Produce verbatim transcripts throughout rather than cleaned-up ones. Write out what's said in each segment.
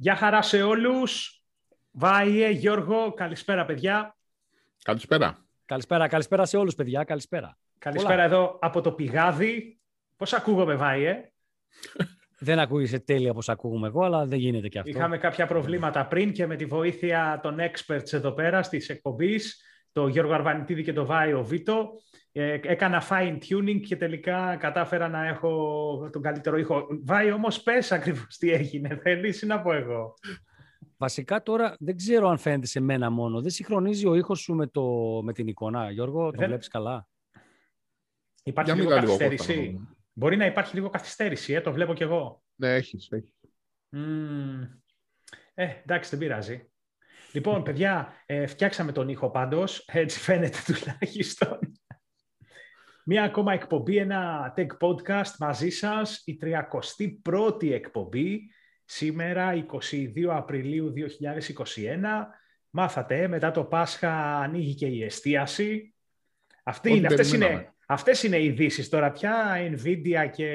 Γεια χαρά σε όλους. Βάιε, Γιώργο, καλησπέρα παιδιά. Καλησπέρα. Καλησπέρα, καλησπέρα σε όλους παιδιά, καλησπέρα. Καλησπέρα. Όλα. Εδώ από το πηγάδι. Πώς ακούγομαι, Βάιε? Δεν ακούγεσαι τέλεια όπως ακούγομαι εγώ, αλλά δεν γίνεται και αυτό. Είχαμε κάποια προβλήματα πριν και με τη βοήθεια των experts εδώ πέρα στις εκπομπής, το Γιώργο Αρβανιτίδη και το Βάιο Βίτο, έκανα fine tuning και τελικά κατάφερα να έχω τον καλύτερο ήχο. Βάιο, όμως πες ακριβώς τι έγινε, θέλεις να πω εγώ? Βασικά τώρα δεν ξέρω αν φαίνεται σε μένα μόνο. Δεν συγχρονίζει ο ήχος σου με, το, με την εικόνα, Γιώργο, το δεν... βλέπεις καλά? Υπάρχει λίγο καθυστέρηση. Λίγο, Μπορεί να υπάρχει λίγο καθυστέρηση, ε, το βλέπω κι εγώ. Ναι, έχεις, έχεις. Mm. Ε, εντάξει, δεν πειράζει. Λοιπόν, παιδιά, ε, φτιάξαμε τον ήχο πάντως, έτσι φαίνεται τουλάχιστον. Μία ακόμα εκπομπή, ένα Tech Podcast μαζί σας, η τριακοστή πρώτη εκπομπή, σήμερα είκοσι δύο Απριλίου δύο χιλιάδες είκοσι ένα. Μάθατε, μετά το Πάσχα ανοίγει και η εστίαση. Αυτή είναι, αυτές, είναι, αυτές είναι οι ειδήσεις τώρα πια, Nvidia και,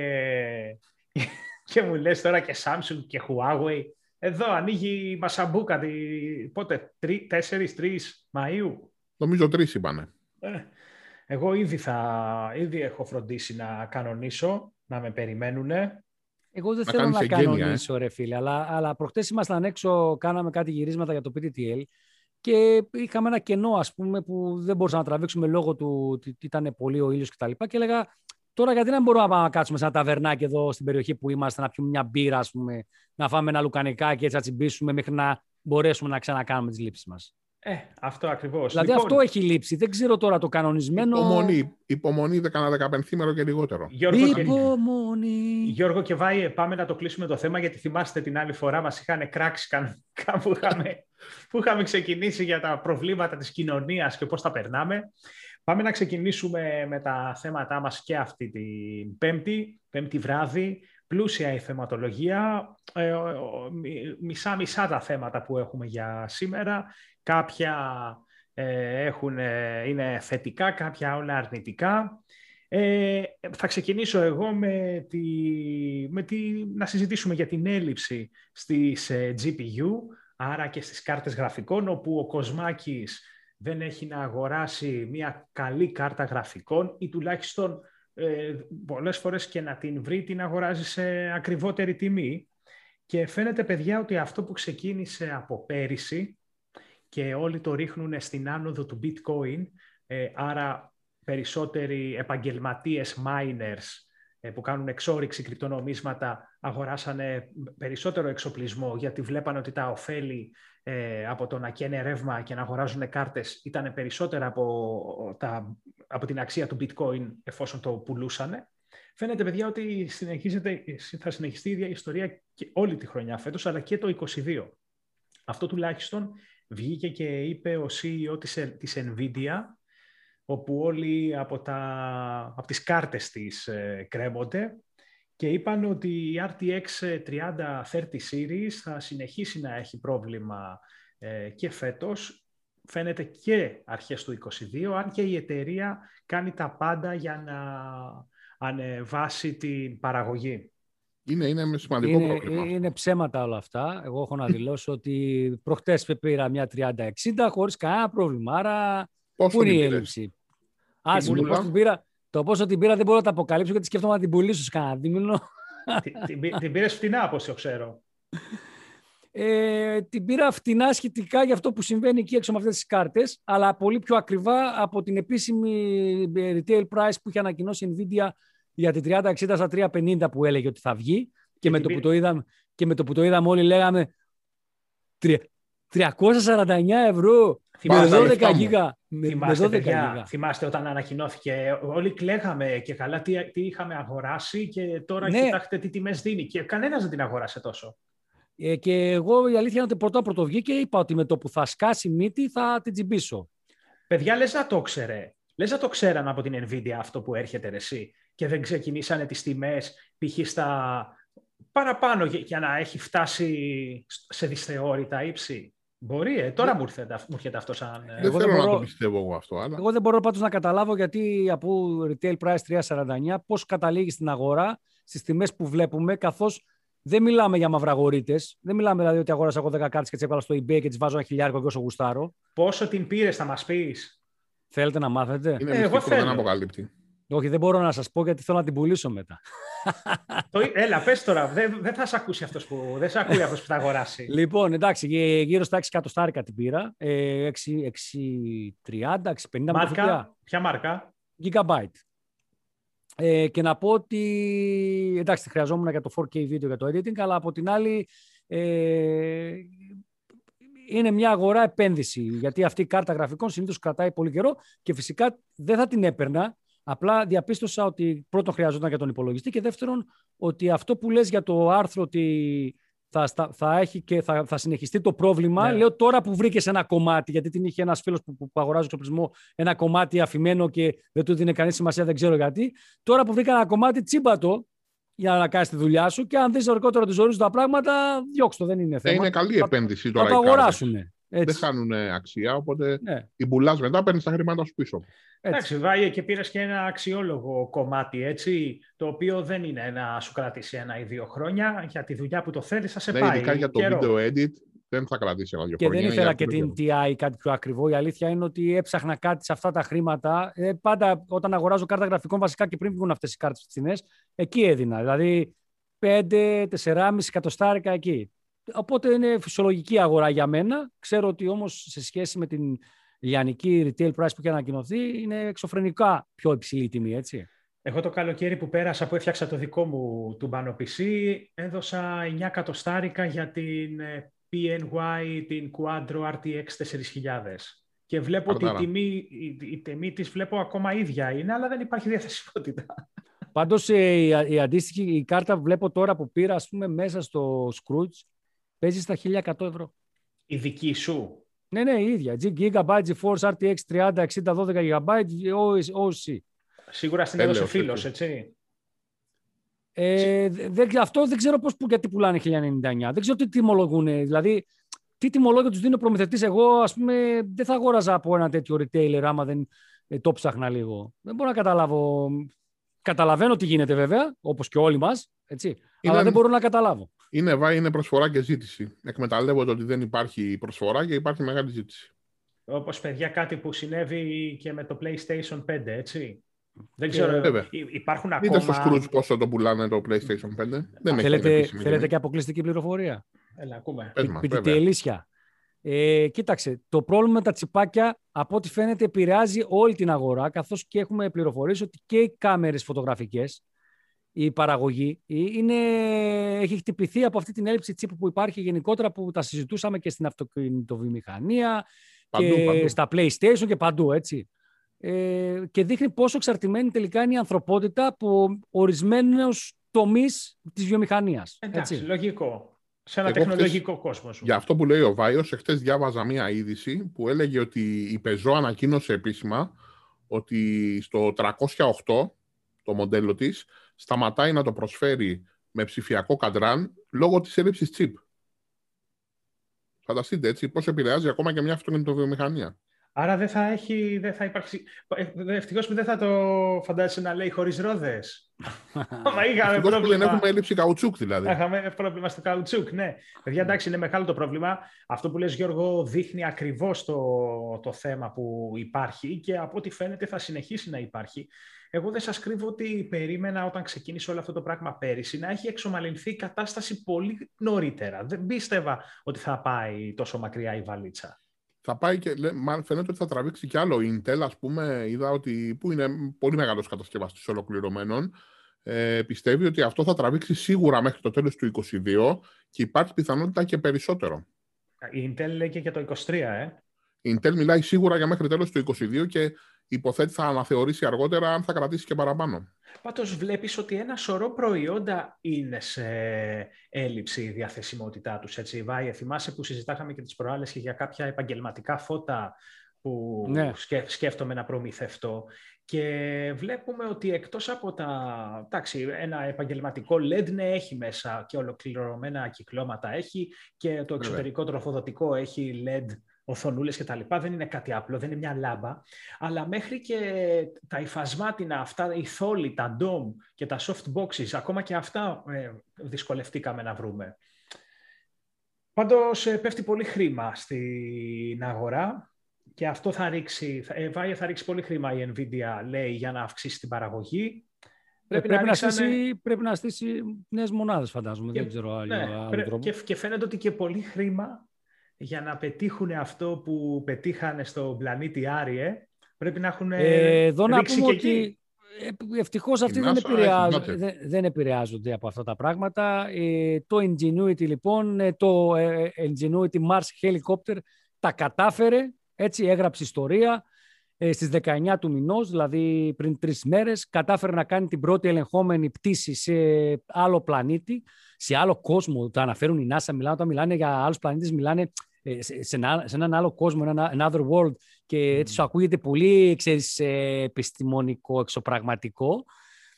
και μου λες τώρα και Samsung και Huawei. Εδώ ανοίγει η μασαμπούκα, πότε, τέσσερις τρεις Μαΐου. Νομίζω τρεις είπανε. Εγώ ήδη, θα, ήδη έχω φροντίσει να κανονίσω, να με περιμένουνε. Εγώ δεν να θέλω να εγγένεια, κανονίσω, ε. ρε φίλε, αλλά, αλλά προχτές ήμασταν έξω, κάναμε κάτι γυρίσματα για το πι τι τι ελ και είχαμε ένα κενό, ας πούμε, που δεν μπορούσαμε να τραβήξουμε λόγω του ότι ήταν πολύ ο ήλιος κτλ. Και, και έλεγα, τώρα γιατί να μπορούμε να κάτσουμε σε ένα ταβερνάκι εδώ στην περιοχή που είμαστε, να πιούμε μια μπύρα, ας πούμε, να φάμε ένα λουκανικά και έτσι να τσιμπήσουμε μέχρι να μπορέσουμε να ξανακάνουμε τις λήψεις μας. Ε, αυτό ακριβώς. Δηλαδή λοιπόν, αυτό έχει λήψει. Δεν ξέρω τώρα το κανονισμένο. Υπομονή. Υπομονή κανένα δεκαπενθήμερο και λιγότερο. Γιώργο, υπομονή. Γιώργο και Βάιε, πάμε να το κλείσουμε το θέμα, γιατί θυμάστε την άλλη φορά μας είχαν κράξει κανονικά που είχαμε, που είχαμε ξεκινήσει για τα προβλήματα της κοινωνίας και πώς τα περνάμε. Πάμε να ξεκινήσουμε με τα θέματά μας και αυτή την Πέμπτη, Πέμπτη βράδυ. Πλούσια η θεματολογία, μισά-μισά τα θέματα που έχουμε για σήμερα. Κάποια ε, έχουν, ε, είναι θετικά, κάποια όλα αρνητικά. Ε, θα ξεκινήσω εγώ με, τη, με τη, να συζητήσουμε για την έλλειψη στις ε, τζι πι γιου, άρα και στις κάρτες γραφικών, όπου ο Κοσμάκης δεν έχει να αγοράσει μια καλή κάρτα γραφικών ή τουλάχιστον ε, πολλές φορές και να την βρει, την αγοράζει σε ακριβότερη τιμή. Και φαίνεται, παιδιά, ότι αυτό που ξεκίνησε από πέρυσι και όλοι το ρίχνουν στην άνοδο του bitcoin, ε, άρα περισσότεροι επαγγελματίες miners ε, που κάνουν εξόριξη κρυπτονομίσματα αγοράσανε περισσότερο εξοπλισμό, γιατί βλέπανε ότι τα ωφέλη ε, από το να καίνε ρεύμα και να αγοράζουν κάρτες ήταν περισσότερα από, τα, από την αξία του bitcoin εφόσον το πουλούσανε. Φαίνεται, παιδιά, ότι συνεχίζεται, θα συνεχιστεί η ίδια ιστορία και όλη τη χρονιά φέτος, αλλά και το είκοσι δύο. Αυτό τουλάχιστον βγήκε και είπε ο σι ι ο της Nvidia, όπου όλοι από, τα, από τις κάρτες της ε, κρέμονται και είπαν ότι η αρ τι εξ τριάντα σίριζ θα συνεχίσει να έχει πρόβλημα ε, και φέτος, φαίνεται και αρχές του είκοσι δύο, αν και η εταιρεία κάνει τα πάντα για να ανεβάσει την παραγωγή. Είναι, είναι σημαντικό είναι, πρόβλημα. Είναι ψέματα όλα αυτά. Εγώ έχω να δηλώσω ότι προχτές πήρα μια τριάντα εξήντα χωρίς κανένα πρόβλημα. Άρα πού είναι η έλλειψη? Άς, το, πώς την πήρα, το πόσο την πήρα δεν μπορώ να τα αποκαλύψω, γιατί σκέφτομαι να την πουλήσω σε κανένα δίμηνο. Την, την, την πήρες φτηνά, όπως το ξέρω. Ε, την πήρα φτηνά σχετικά για αυτό που συμβαίνει εκεί έξω με αυτές τις κάρτες, αλλά πολύ πιο ακριβά από την επίσημη retail price που είχε ανακοινώσει η Nvidia για την τριάντα εξήντα στα τριακόσια πενήντα που έλεγε ότι θα βγει, και, και, με, το που το είδαμε, και με το που το είδαμε όλοι λέγαμε τριακόσια σαράντα εννιά ευρώ με δώδεκα γίγα. Θυμάστε όταν ανακοινώθηκε, όλοι κλαίγαμε και καλά τι, τι είχαμε αγοράσει και τώρα ναι. Κοιτάξτε τι τιμές δίνει και κανένας δεν την αγοράσε τόσο. Ε, και εγώ η αλήθεια είναι ότι πρωτό πρωτό βγήκε, είπα ότι με το που θα σκάσει μύτη θα την τσιμπήσω. Παιδιά, λες να το ξέρε. Λες να το ξέραν από την Nvidia αυτό που έρχεται ρε, εσύ, και δεν ξεκινήσανε τις τιμές π.χ. στα παραπάνω για να έχει φτάσει σε δυσθεώρητα ύψη. Μπορεί, ε. Τώρα μου έρχεται αυτό σαν... Δεν εγώ θέλω δεν μπορώ... να το πιστεύω εγώ αυτό. Αλλά... Εγώ δεν μπορώ πάντως να καταλάβω γιατί από retail price τριακόσια σαράντα εννιά πώς καταλήγει στην αγορά στις τιμές που βλέπουμε, καθώς Δεν μιλάμε για μαυραγορίτες. Δεν μιλάμε δηλαδή ότι αγόρασα εγώ δέκα κάρτες και τις έβαλα στο eBay και τις βάζω ένα χιλιάρικο και όσο γουστάρω. Πόσο την πήρες, θα μας πεις? Θέλετε να μάθετε? Είναι ε, μυστικό, εγώ δεν αποκαλύπτει. Όχι, δεν μπορώ να σας πω γιατί θέλω να την πουλήσω μετά. Έλα, πες τώρα. Δεν, δεν θα σε ακούσει αυτός που, δεν σε ακούει αυτός που θα αγοράσει. Λοιπόν, εντάξει, γύρω στα έξι εκατό στάρικα την πήρα. έξι τριάντα, έξι πενήντα. Μάρκα, ποια μάρκα? Gigabyte. Ε, και να πω ότι εντάξει, χρειαζόμουν για το φορ κέι βίντεο για το editing, αλλά από την άλλη ε, είναι μια αγορά επένδυση, γιατί αυτή η κάρτα γραφικών συνήθως κρατάει πολύ καιρό και φυσικά δεν θα την έπαιρνα. Απλά διαπίστωσα ότι πρώτον χρειαζόταν για τον υπολογιστή και δεύτερον ότι αυτό που λες για το άρθρο ότι θα, θα, έχει και θα, θα συνεχιστεί το πρόβλημα, ναι. Λέω τώρα που βρήκες ένα κομμάτι, γιατί την είχε ένας φίλος που, που, που αγοράζει εξοπλισμό, ένα κομμάτι αφημένο και δεν του δίνει κανείς σημασία, δεν ξέρω γιατί. Τώρα που βρήκα ένα κομμάτι, τσίμπατο για να κάνεις τη δουλειά σου και αν δεις αργότερα τους ορίζουν τα πράγματα, διώξτο, δεν είναι θέμα. Είναι καλή θα, επένδυση τώρα. Θα το αγοράσουνε. Έτσι. Δεν χάνουν αξία, οπότε ναι. Η μπουλάς μετά παίρνει τα χρήματα σου πίσω. Εντάξει, Βάιε, και πήρες και ένα αξιόλογο κομμάτι, έτσι, το οποίο δεν είναι να σου κρατήσει ένα ή δύο χρόνια. Για τη δουλειά που το θέλεις θα σε ναι, πάει. Ναι, ειδικά για το καιρό. Video edit δεν θα κρατήσει ένα δύο χρόνια. Και δεν ήθελα και την τι άι κάτι πιο ακριβό. Η αλήθεια είναι ότι έψαχνα κάτι σε αυτά τα χρήματα. Ε, πάντα όταν αγοράζω κάρτα γραφικών, βασικά και πριν βγουν αυτές οι κάρτες φθηνές, εκεί έδινα. Δηλαδή πέντε, τεσσεράμισι εκατοστάρικα εκεί. Οπότε είναι φυσιολογική αγορά για μένα. Ξέρω ότι όμως σε σχέση με την λιανική retail price που έχει ανακοινωθεί είναι εξωφρενικά πιο υψηλή τιμή, έτσι. Εγώ το καλοκαίρι που πέρασα, που έφτιαξα το δικό μου τουμπάνο πι σι, έδωσα εννιά εκατοστάρικα για την πι εν γουάι, την Quadro αρ τι εξ τέσσερις χιλιάδες. Και βλέπω Αρτάρα. Ότι η τιμή, η, η τιμή της βλέπω ακόμα ίδια είναι, αλλά δεν υπάρχει διαθεσιμότητα. Πάντως η, η αντίστοιχη η κάρτα βλέπω τώρα που πήρα, ας πούμε, μέσα στο Scrooge, παίζει στα χίλια εκατό ευρώ. Η δική σου. Ναι, ναι, η ίδια. Gigabyte, GeForce αρ τι εξ τριάντα εξήντα, δώδεκα Gigabyte, ο ες σι. Σίγουρα στην έδωσε φίλος, έτσι. Ε, δε, αυτό δεν ξέρω πώς, γιατί πουλάνε χίλια ενενήντα εννιά. Δεν ξέρω τι τιμολογούν. Δηλαδή, τι τιμολόγια τους δίνει ο προμηθευτής. Εγώ, ας πούμε, δεν θα αγόραζα από ένα τέτοιο retailer άμα δεν ε, το ψάχνα λίγο. Δεν μπορώ να καταλάβω. Καταλαβαίνω τι γίνεται, βέβαια, όπως και όλοι μας. Έτσι. Είναι... Αλλά δεν μπορώ να καταλάβω. Είναι, είναι προσφορά και ζήτηση. Εκμεταλλεύονται ότι δεν υπάρχει προσφορά και υπάρχει μεγάλη ζήτηση. Όπως, παιδιά, κάτι που συνέβη και με το PlayStation πέντε, έτσι. Δεν ξέρω, βέβαια. Υπάρχουν Είτε ακόμα... Είτε στο Scrooge πόσο το πουλάνε το PlayStation πέντε. Α, δεν θέλετε, έχει θέλετε και αποκλειστική πληροφορία. Έλα, ακούμε. πι τι τι ελ. Ε, κοίταξε, το πρόβλημα με τα τσιπάκια, από ό,τι φαίνεται, επηρεάζει όλη την αγορά, καθώς και έχουμε πληροφορίες ότι και οι κάμερες φωτογραφικές, η παραγωγή είναι, έχει χτυπηθεί από αυτή την έλλειψη τσίπου που υπάρχει γενικότερα, που τα συζητούσαμε και στην αυτοκινητοβιομηχανία παντού, και παντού. Στα PlayStation και παντού, έτσι. Ε, και δείχνει πόσο εξαρτημένη τελικά είναι η ανθρωπότητα από ορισμένους τομείς της βιομηχανίας. Εντάξει, έτσι. Λογικό. Σε ένα Εγώ τεχνολογικό χτες, κόσμο σου. Για αυτό που λέει ο Βάιος, εχθές διάβαζα μία είδηση που έλεγε ότι η Peugeot ανακοίνωσε επίσημα ότι στο τριακόσια οκτώ το μοντέλο της σταματάει να το προσφέρει με ψηφιακό καντράν λόγω της έλλειψης τσιπ. Φανταστείτε, έτσι, πώς επηρεάζει ακόμα και μια αυτοκινητοβιομηχανία. Άρα δεν θα έχει, δεν θα υπάρξει... Ευτυχώς που δεν θα το φαντάζεσαι να λέει χωρίς ρόδες. Ευτυχώς που δεν έχουμε έλλειψη καουτσούκ, δηλαδή. Έχαμε πρόβλημα στο καουτσούκ, ναι. Παιδιά, εντάξει, είναι μεγάλο το πρόβλημα. Αυτό που λες, Γιώργο, δείχνει ακριβώς το, το θέμα που υπάρχει και από ό,τι φαίνεται θα συνεχίσει να υπάρχει. Εγώ δεν σας κρύβω ότι περίμενα όταν ξεκίνησε όλο αυτό το πράγμα πέρυσι να έχει εξομαλυνθεί η κατάσταση πολύ νωρίτερα. Δεν πίστευα ότι θα πάει τόσο μακριά η βαλίτσα. Θα πάει και φαίνεται ότι θα τραβήξει κι άλλο. Η Intel, ας πούμε, είδα ότι, που είναι πολύ μεγάλος κατασκευαστής ολοκληρωμένων, ε, πιστεύει ότι αυτό θα τραβήξει σίγουρα μέχρι το τέλος του είκοσι δύο και υπάρχει πιθανότητα και περισσότερο. Η Intel λέει και για το είκοσι τρία, ε. Η Intel μιλάει σίγουρα για μέχρι τέλος του είκοσι δύο και υποθέτει θα αναθεωρήσει αργότερα αν θα κρατήσει και παραπάνω. Πάντως βλέπεις ότι ένα σωρό προϊόντα είναι σε έλλειψη η διαθεσιμότητά τους, έτσι, Βάιε. Θυμάσαι που συζητάχαμε και τις προάλλες και για κάποια επαγγελματικά φώτα που ναι. σκέφτομαι να προμηθευτώ. Και βλέπουμε ότι εκτός από τα... Εντάξει, ένα επαγγελματικό ελ ι ντι ναι, έχει μέσα και ολοκληρωμένα κυκλώματα έχει και το εξωτερικό τροφοδοτικό έχει ελ ι ντι οθονούλες κτλ. Δεν είναι κάτι απλό, δεν είναι μια λάμπα, αλλά μέχρι και τα υφασμάτινα αυτά, οι θόλοι, τα ντομ και τα softboxes, ακόμα και αυτά ε, δυσκολευτήκαμε να βρούμε. Πάντως πέφτει πολύ χρήμα στην αγορά και αυτό θα ρίξει, ε, Βάιε, θα ρίξει πολύ χρήμα η Nvidia, λέει, για να αυξήσει την παραγωγή. Πρέπει, πρέπει, να να στήσει, πρέπει να στήσει νέες μονάδες, φαντάζομαι, και, δεν ξέρω άλλο, ναι, άλλο πρέ... τρόπο. Και, και φαίνεται ότι και πολύ χρήμα για να πετύχουν αυτό που πετύχανε στο πλανήτη Άριε, πρέπει να έχουν ε, εδώ να πούμε ότι εκεί. Ευτυχώς αυτοί δεν, επηρεάζον, δεν, δεν επηρεάζονται από αυτά τα πράγματα. Ε, το Ingenuity, λοιπόν, το ε, Ingenuity Mars Helicopter τα κατάφερε, έτσι έγραψε ιστορία. Στις δεκαεννιά του μηνός, δηλαδή πριν τρεις μέρες, κατάφερε να κάνει την πρώτη ελεγχόμενη πτήση σε άλλο πλανήτη, σε άλλο κόσμο. Τα αναφέρουν η NASA, μιλάνε, όταν μιλάνε για άλλους πλανήτες, μιλάνε σε, σε, ένα, σε έναν άλλο κόσμο, ένα another world, και έτσι σου ακούγεται πολύ, ξέρεις, επιστημονικό, εξωπραγματικό.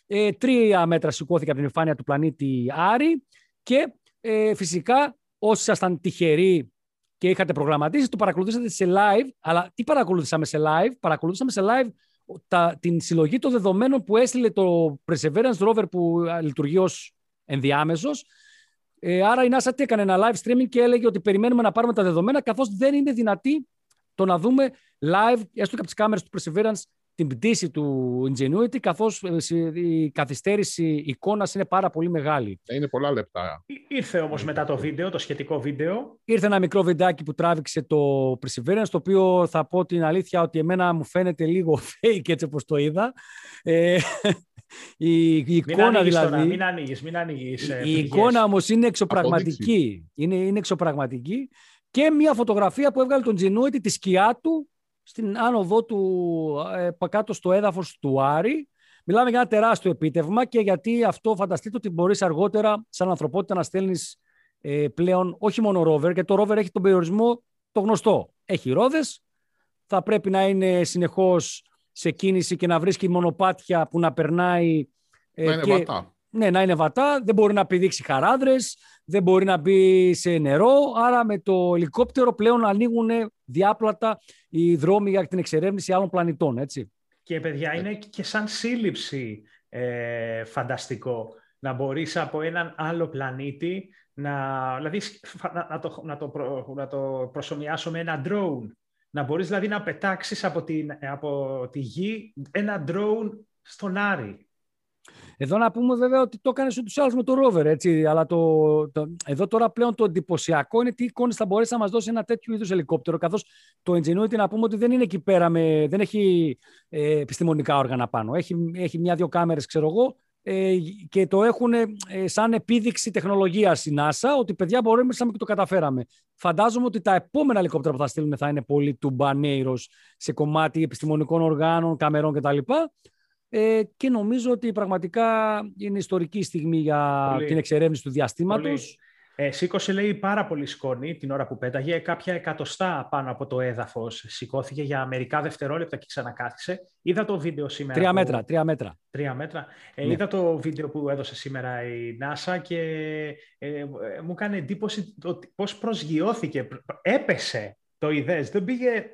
Ε, τρία μέτρα σηκώθηκε από την επιφάνεια του πλανήτη Άρη και ε, φυσικά όσοι ήσασταν τυχεροί και είχατε προγραμματίσει, το παρακολουθήσατε σε live. Αλλά τι παρακολουθήσαμε σε live? Παρακολουθήσαμε σε live τα, την συλλογή των δεδομένων που έστειλε το Perseverance Rover που λειτουργεί ως ενδιάμεσος. Ε, άρα η NASA έκανε ένα live streaming και έλεγε ότι περιμένουμε να πάρουμε τα δεδομένα, καθώς δεν είναι δυνατή το να δούμε live, έστω και από τις κάμερες του Perseverance, την πτήση του Ingenuity, καθώς η καθυστέρηση εικόνας είναι πάρα πολύ μεγάλη. Είναι πολλά λεπτά. Ήρθε όμως μετά το βίντεο, το σχετικό βίντεο. Ήρθε ένα μικρό βιντεάκι που τράβηξε το Perseverance, το οποίο θα πω την αλήθεια ότι εμένα μου φαίνεται λίγο fake, έτσι όπως το είδα. Ε, η, η εικόνα μην δηλαδή... Τώρα, μην ανοίγεις, μην ανοίγεις. Η, η εικόνα όμως είναι εξωπραγματική. Είναι, είναι εξωπραγματική. Και μια φωτογραφία που έβγαλε τον Ingenuity, τη σκιά του, στην άνοδο του, κάτω στο έδαφος του Άρη. Μιλάμε για ένα τεράστιο επίτευγμα, και γιατί αυτό, φανταστείτε ότι μπορείς αργότερα σαν ανθρωπότητα να στέλνεις ε, πλέον όχι μόνο rover, γιατί το rover έχει τον περιορισμό το γνωστό. Έχει ρόδες, θα πρέπει να είναι συνεχώς σε κίνηση και να βρίσκει μονοπάτια που να περνάει. Ε, να είναι και, βατά. Ναι, να είναι βατά. Δεν μπορεί να πηδήξει χαράδρες, δεν μπορεί να μπει σε νερό. Άρα με το ελικόπτερο πλέον ανοίγουν διάπλατα οι δρόμοι για την εξερεύνηση άλλων πλανητών, έτσι. Και παιδιά, είναι και σαν σύλληψη ε, φανταστικό να μπορείς από έναν άλλο πλανήτη να, δηλαδή, να, το, να, το προ, να το προσομοιάσω με ένα drone. Να μπορείς δηλαδή να πετάξεις από, την, από τη γη ένα drone στον Άρη. Εδώ να πούμε βέβαια ότι το έκανες ούτως ή άλλως με το rover, έτσι, αλλά το, το, εδώ τώρα πλέον το εντυπωσιακό είναι τι εικόνες θα μπορέσει να μας δώσει ένα τέτοιο είδους ελικόπτερο, καθώς το Ingenuity, να πούμε ότι δεν είναι εκεί πέρα, με, δεν έχει ε, επιστημονικά όργανα πάνω, έχει, έχει μια-δυο κάμερες, ξέρω εγώ, ε, και το έχουν ε, σαν επίδειξη τεχνολογίας η NASA, ότι παιδιά μπορούμε και το καταφέραμε. Φαντάζομαι ότι τα επόμενα ελικόπτερα που θα στείλουμε θα είναι πολύ τουμπανέιρος σε κομμάτι επιστημονικών οργάνων, καμερών κτλ. Και νομίζω ότι πραγματικά είναι ιστορική στιγμή για πολύ. Την εξερεύνηση του διαστήματος. Ε, σήκωσε, λέει, πάρα πολύ σκόνη την ώρα που πέταγε. Κάποια εκατοστά πάνω από το έδαφος σηκώθηκε για μερικά δευτερόλεπτα και ξανακάθισε. Είδα το βίντεο σήμερα. Τρία που... μέτρα. Τρία μέτρα. Τρία μέτρα. Ε, ναι. Είδα το βίντεο που έδωσε σήμερα η NASA και ε, ε, μου έκανε εντύπωση πώς προσγειώθηκε. Έπεσε το ιδέες. Δεν,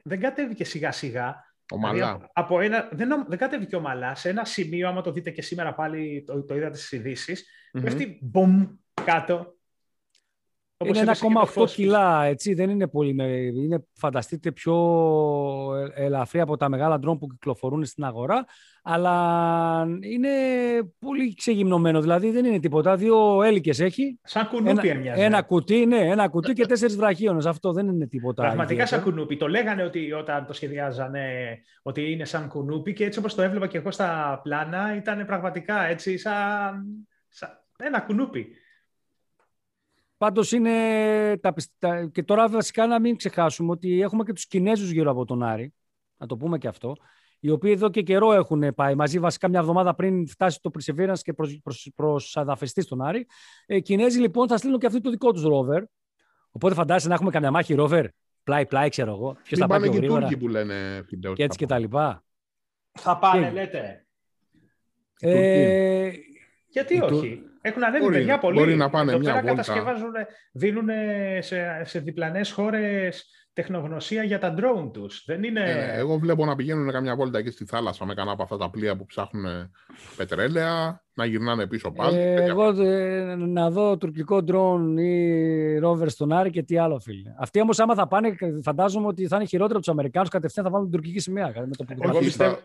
δεν κατέβηκε σιγά-σιγά. Δηλαδή, από ένα, δεν, δεν κατέβηκε ομαλά. Σε ένα σημείο, άμα το δείτε και σήμερα πάλι, το, το είδατε στις ειδήσεις, mm-hmm. πέφτει μπομ κάτω. Όπως είναι ένα κόμμα οκτώ κιλά, έτσι, δεν είναι πολύ. Είναι, φανταστείτε, πιο ελαφρύ από τα μεγάλα ντρόουν που κυκλοφορούν στην αγορά, αλλά είναι πολύ ξεγυμνωμένο. Δηλαδή δεν είναι τίποτα. Δύο έλικες έχει. Σαν κουνούπι έμοιαζε. Ένα κουτί, ναι, ένα κουτί και τέσσερις βραχίονες. Αυτό δεν είναι τίποτα. Πραγματικά σαν κουνούπι. Το λέγανε ότι όταν το σχεδιάζανε ότι είναι σαν κουνούπι, και έτσι όπως το έβλεπα και εγώ στα πλάνα, ήταν πραγματικά έτσι, σαν, σαν ένα κουνούπι. Πάντως είναι τα πιστά. Και τώρα βασικά να μην ξεχάσουμε ότι έχουμε και τους Κινέζους γύρω από τον Άρη, να το πούμε και αυτό, οι οποίοι εδώ και καιρό έχουν πάει μαζί, βασικά μια εβδομάδα πριν φτάσει το Perseverance και προσαδαφιστεί στον Άρη. Οι Κινέζοι λοιπόν θα στείλουν και αυτοί το δικό τους ρόβερ. Οπότε φαντάζεσαι να έχουμε καμιά μάχη ρόβερ, πλάι-πλάι, ξέρω εγώ. Ποιος θα πάει και γρήγορα. Τούρκοι που λένε, φιντεώς, και έτσι και τα λοιπά. Θα πάνε, λέτε. Ε, Γιατί όχι. Έχουν αδένει παιδιά πολύ. Μπορεί να πάνε μια βόλτα. Κατασκευάζουν, δίνουν σε, σε διπλανές χώρες τεχνογνωσία για τα drone τους. Δεν είναι... ε, εγώ βλέπω να πηγαίνουν καμιά βόλτα εκεί στη θάλασσα με κανένα από αυτά τα πλοία που ψάχνουν πετρέλαια, να γυρνάνε πίσω πάλι. Ε, εγώ ε, να δω τουρκικό drone ή rover στον Άρη και τι άλλο, φίλε. Αυτοί όμως άμα θα πάνε, φαντάζομαι ότι θα είναι χειρότερο από τους Αμερικάνους, κατευθείαν θα βάλουν την τουρκική σημαία. Με το που... εγώ πιστεύω...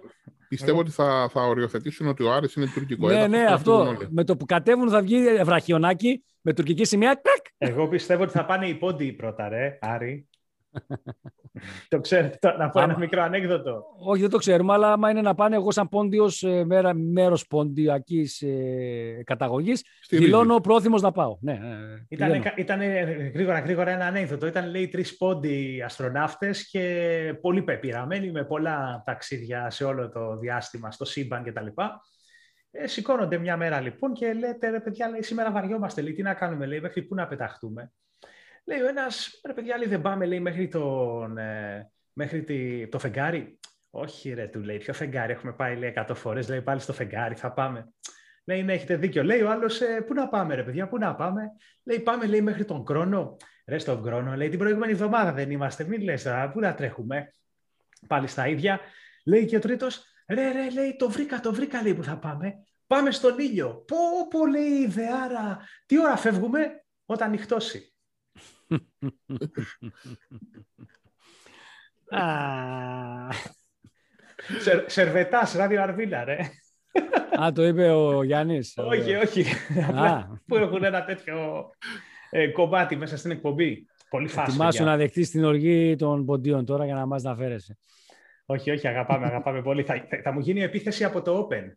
Πιστεύω ότι θα, θα οριοθετήσουν ότι ο Άρης είναι τουρκικό. Ναι, ναι, αυτό. Με το που κατέβουν θα βγει βραχιονάκι με τουρκική σημαία. Εγώ πιστεύω ότι θα πάνε οι πόντιοι πρώτα, ρε, Άρη. Το ξέρετε, να πω ένα μικρό ανέκδοτο. Όχι, δεν το ξέρουμε, αλλά άμα είναι να πάνε εγώ σαν πόντιος, μέρος πόντιακής καταγωγής, δηλώνω πρόθυμος να πάω. Ήταν γρήγορα γρήγορα ένα ανέκδοτο. Ήταν, λέει, τρεις πόντιοι αστροναύτες και πολύ πεπειραμένοι με πολλά ταξίδια σε όλο το διάστημα, στο σύμπαν κτλ. Ε, σηκώνονται μια μέρα λοιπόν και λέτε, ρε παιδιά, λέει, σήμερα βαριόμαστε, λέει, τι να κάνουμε, λέει, μέχρι πού να πεταχτούμε. Λέει ο ένας, ρε παιδιά, λέει, δεν πάμε, λέει, μέχρι, τον, ε, μέχρι τη, το φεγγάρι. Όχι ρε, του λέει, ποιο φεγγάρι, έχουμε πάει, λέει, εκατό φορές, λέει, πάλι στο φεγγάρι θα πάμε. Λέει, ναι, έχετε δίκιο. Λέει ο άλλος, ε, πού να πάμε ρε παιδιά, πού να πάμε. Λέει, πάμε, λέει, μέχρι τον Κρόνο. Ρε στον Κρόνο, λέει, την προηγούμενη εβδομάδα δεν είμαστε, μην λες, α, πού να τρέχουμε. Πάλι στα ίδια. Λέει και ο τρίτος, ρε, ρε, λέει, το βρήκα, το βρήκα, λέει, που θα πάμε. Πάμε στον ήλιο. Πω, πω, λέει, ιδεάρα. Τι ώρα φεύγουμε? Όταν νυχτώσει. Σερβετάς, ράδιο Αρβίλα, ρε. Α, το είπε ο Γιάννης. Όχι, όχι. Που έχουν ένα τέτοιο κομμάτι μέσα στην εκπομπή. Πολύ φάση. Ετοιμάσου να δεχτείς την οργή των ποντίων τώρα για να μας τα φέρεσαι. Όχι, όχι, αγαπάμε, αγαπάμε πολύ. Θα μου γίνει επίθεση από το Open.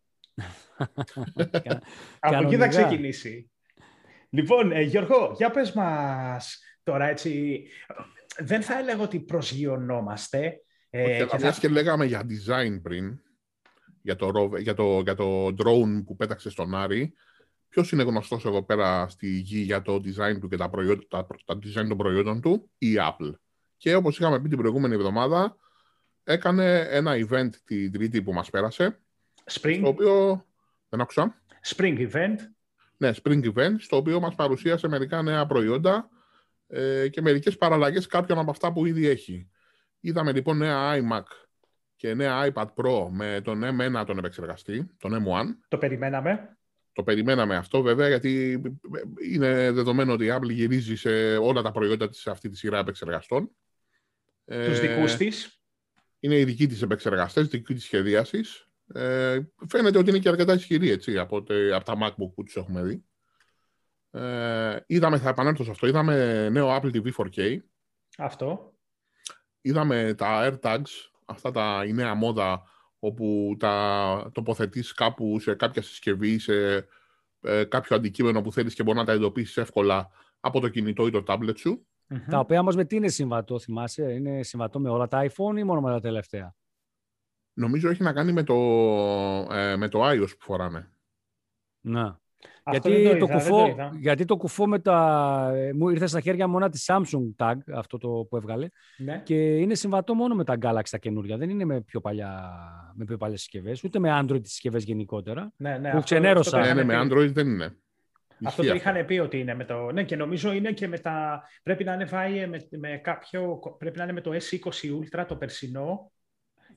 Από εκεί θα ξεκινήσει. Λοιπόν, ε, Γιώργο, για πες μας τώρα, έτσι, δεν θα έλεγα ότι προσγειωνόμαστε. Ε, okay, θα... και λέγαμε για design πριν, για το, για, το, για το drone που πέταξε στον Άρη. Ποιος είναι γνωστός εδώ πέρα στη γη για το design του και τα, προϊόντα, τα, τα design των προϊόντων του? Η Apple. Και όπως είχαμε πει την προηγούμενη εβδομάδα, έκανε ένα event την Τρίτη που μας πέρασε. Spring. Το οποίο δεν άκουσα. Spring event. Ναι, Spring Event, στο οποίο μας παρουσίασε μερικά νέα προϊόντα ε, και μερικές παραλλαγές κάποιων από αυτά που ήδη έχει. Είδαμε λοιπόν νέα iMac και νέα iPad Pro με τον εμ ένα τον επεξεργαστή, τον εμ ουάν. Το περιμέναμε. Το περιμέναμε αυτό βέβαια, γιατί είναι δεδομένο ότι η Apple γυρίζει σε όλα τα προϊόντα της σε αυτή τη σειρά επεξεργαστών. Τους ε, δικούς της. Είναι οι δικοί της επεξεργαστές, δικοί της σχεδίασης. Ε, φαίνεται ότι είναι και αρκετά ισχυρή, έτσι, από, τε, από τα MacBook που τους έχουμε δει. Ε, είδαμε, θα επανέλθω σε αυτό, είδαμε νέο Apple τι βι φορ κέι. Αυτό. Είδαμε τα AirTags, αυτά τα, η νέα μόδα, όπου τα τοποθετείς κάπου σε κάποια συσκευή, σε ε, κάποιο αντικείμενο που θέλεις και μπορεί να τα εντοπίσεις εύκολα από το κινητό ή το tablet σου. Mm-hmm. Τα οποία όμως με τι είναι συμβατό, θυμάσαι, είναι συμβατό με όλα τα iPhone ή μόνο με τα τελευταία? Νομίζω έχει να κάνει με το, ε, με το iOS που φοράνε. Να. Γιατί το, είδα, το κουφό, το γιατί το κουφό με τα... μου ήρθε στα χέρια μόνο τη Samsung Tag, αυτό το που έβγαλε, ναι. Και είναι συμβατό μόνο με τα Galaxy τα καινούρια. Δεν είναι με πιο, παλιά, με πιο παλιές συσκευές, ούτε με Android τις συσκευές γενικότερα. Ναι, ναι, που ξενέρωσα. Ναι, ναι, με Android δεν είναι. Αυτό το είχαν πει ότι είναι με το... Ναι, και νομίζω είναι και με τα... Πρέπει να είναι, Βάιε, με, με κάποιο... Πρέπει να είναι με το ες είκοσι Ultra το περσινό.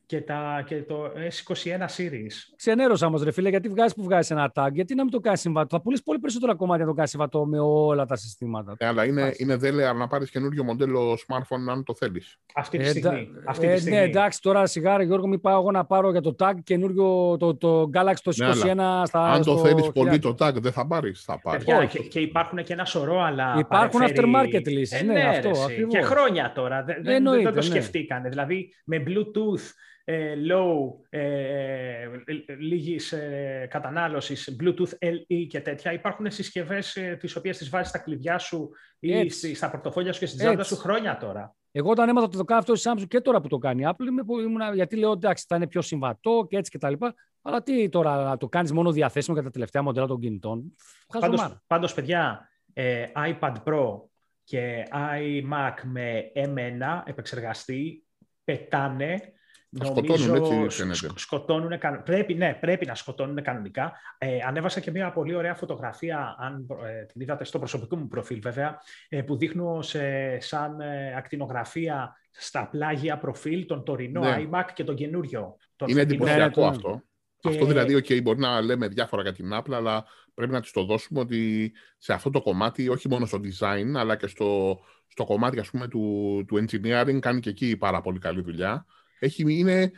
Και, τα, και το ες είκοσι ένα Series. Ξενέρωσα όμως, ρε φίλε, γιατί βγάζεις που βγάζεις ένα tag, γιατί να μην το κάνεις συμβατό? Θα πουλήσεις πολύ περισσότερα κομμάτια να το κάνεις συμβατό με όλα τα συστήματα. Ε, αλλά είναι, είναι δέλεα να πάρεις καινούριο μοντέλο smartphone αν το θέλεις. Αυτή τη στιγμή. Ε, Αυτή τη στιγμή. Ε, ναι, εντάξει, τώρα σιγά, Γιώργο, μην πάω εγώ να πάρω για το tag καινούριο το, το Galaxy το είκοσι ένα. Ναι, στα, αν το θέλεις χιλιάδες. Πολύ το tag, δεν θα πάρεις. Θα πάρεις. Παιδιά, και, και υπάρχουν και ένα σωρό, αλλά. Υπάρχουν παρεφέρει... aftermarket λύσεις. Ε, ναι, ναι, αυτό. Και χρόνια τώρα. Δεν το σκεφτήκανε. Δηλαδή με Bluetooth. Low, ε, λίγης ε, κατανάλωσης, Bluetooth ελ ι και τέτοια. Υπάρχουν συσκευές ε, τις οποίες τις βάζεις στα κλειδιά σου ή έτσι, στα πορτοφόλια σου και στην τσάντα σου χρόνια τώρα. Εγώ όταν έμαθα ότι το κάνει αυτό η Samsung και τώρα που το κάνει η Apple, που ήμουν, γιατί λέω εντάξει θα είναι πιο συμβατό και έτσι και τα λοιπά, αλλά τι τώρα το κάνεις μόνο διαθέσιμο για τα τελευταία μοντέλα των κινητών. Πάντως, πάντως παιδιά, ε, iPad Pro και iMac με εμ ένα επεξεργαστή πετάνε. Θα σκοτώνουν, έτσι φαίνεται. Σκοτώνουν, πρέπει, ναι, πρέπει να σκοτώνουν κανονικά. Ε, ανέβασα και μια πολύ ωραία φωτογραφία, αν ε, την είδατε στο προσωπικό μου προφίλ βέβαια, ε, που δείχνω σε, σαν ε, ακτινογραφία στα πλάγια προφίλ, τον τωρινό ναι. iMac και τον καινούριο. Τον είναι εντυπωσιακό ναι, αυτό. Και... Αυτό δηλαδή, okay, μπορεί να λέμε διάφορα για την Apple, αλλά πρέπει να της το δώσουμε ότι σε αυτό το κομμάτι, όχι μόνο στο design, αλλά και στο, στο κομμάτι ας πούμε, του, του engineering, κάνει και εκεί πάρα πολύ καλή δουλειά. Έχει, είναι,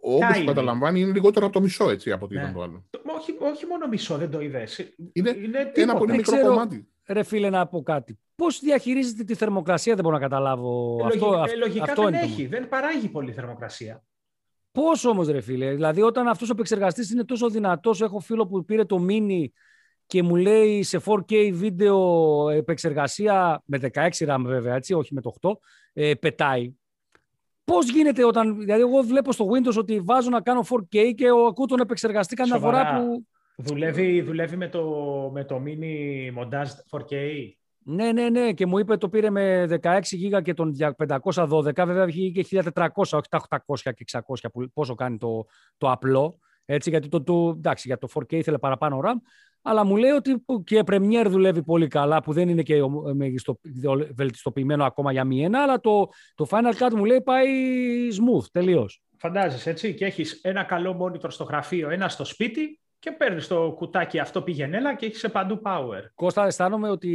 όπως καταλαμβάνει, είναι λιγότερο από το μισό, έτσι, από ό,τι ναι. ήταν το άλλο. Όχι, όχι μόνο μισό, δεν το είδες. Είναι, είναι ένα πολύ μικρό ξέρω, κομμάτι. Ρε φίλε, να πω κάτι. Πώς διαχειρίζεται τη θερμοκρασία, δεν μπορώ να καταλάβω. Ε, αυτό, ε, λογικά αυτό δεν έχει, το... δεν παράγει πολύ θερμοκρασία. Πώς όμως, ρε φίλε, δηλαδή όταν αυτός ο επεξεργαστής είναι τόσο δυνατός, έχω φίλο που πήρε το mini και μου λέει σε φορ κέι βίντεο επεξεργασία, με δεκαέξι RAM βέβαια, έτσι, όχι με το οκτώ, ε, πετάει. Πώς γίνεται όταν, δηλαδή εγώ βλέπω στο Windows ότι βάζω να κάνω φορ κέι και ακούω τον επεξεργαστή κανένα φορά που... Δουλεύει, δουλεύει με, το, με το mini μοντάζ φορ κέι. Ναι, ναι, ναι. Και μου είπε το πήρε με δεκαέξι γίγα και τον πεντακόσια δώδεκα. Βέβαια βγήκε και χίλια τετρακόσια, όχι τα οκτακόσια και εξακόσια που, πόσο κάνει το, το απλό. Έτσι, γιατί το, το, εντάξει, για το φορ κέι ήθελε παραπάνω RAM. Αλλά μου λέει ότι και Premiere δουλεύει πολύ καλά, που δεν είναι και βελτιστοποιημένο ακόμα για μη ένα, αλλά το, το Final Cut μου λέει πάει smooth, τελείως. Φαντάζεσαι, έτσι, και έχεις ένα καλό monitor στο γραφείο, ένα στο σπίτι, και παίρνεις το κουτάκι αυτό πηγενέλα και έχεις παντού power. Κώστα, αισθάνομαι ότι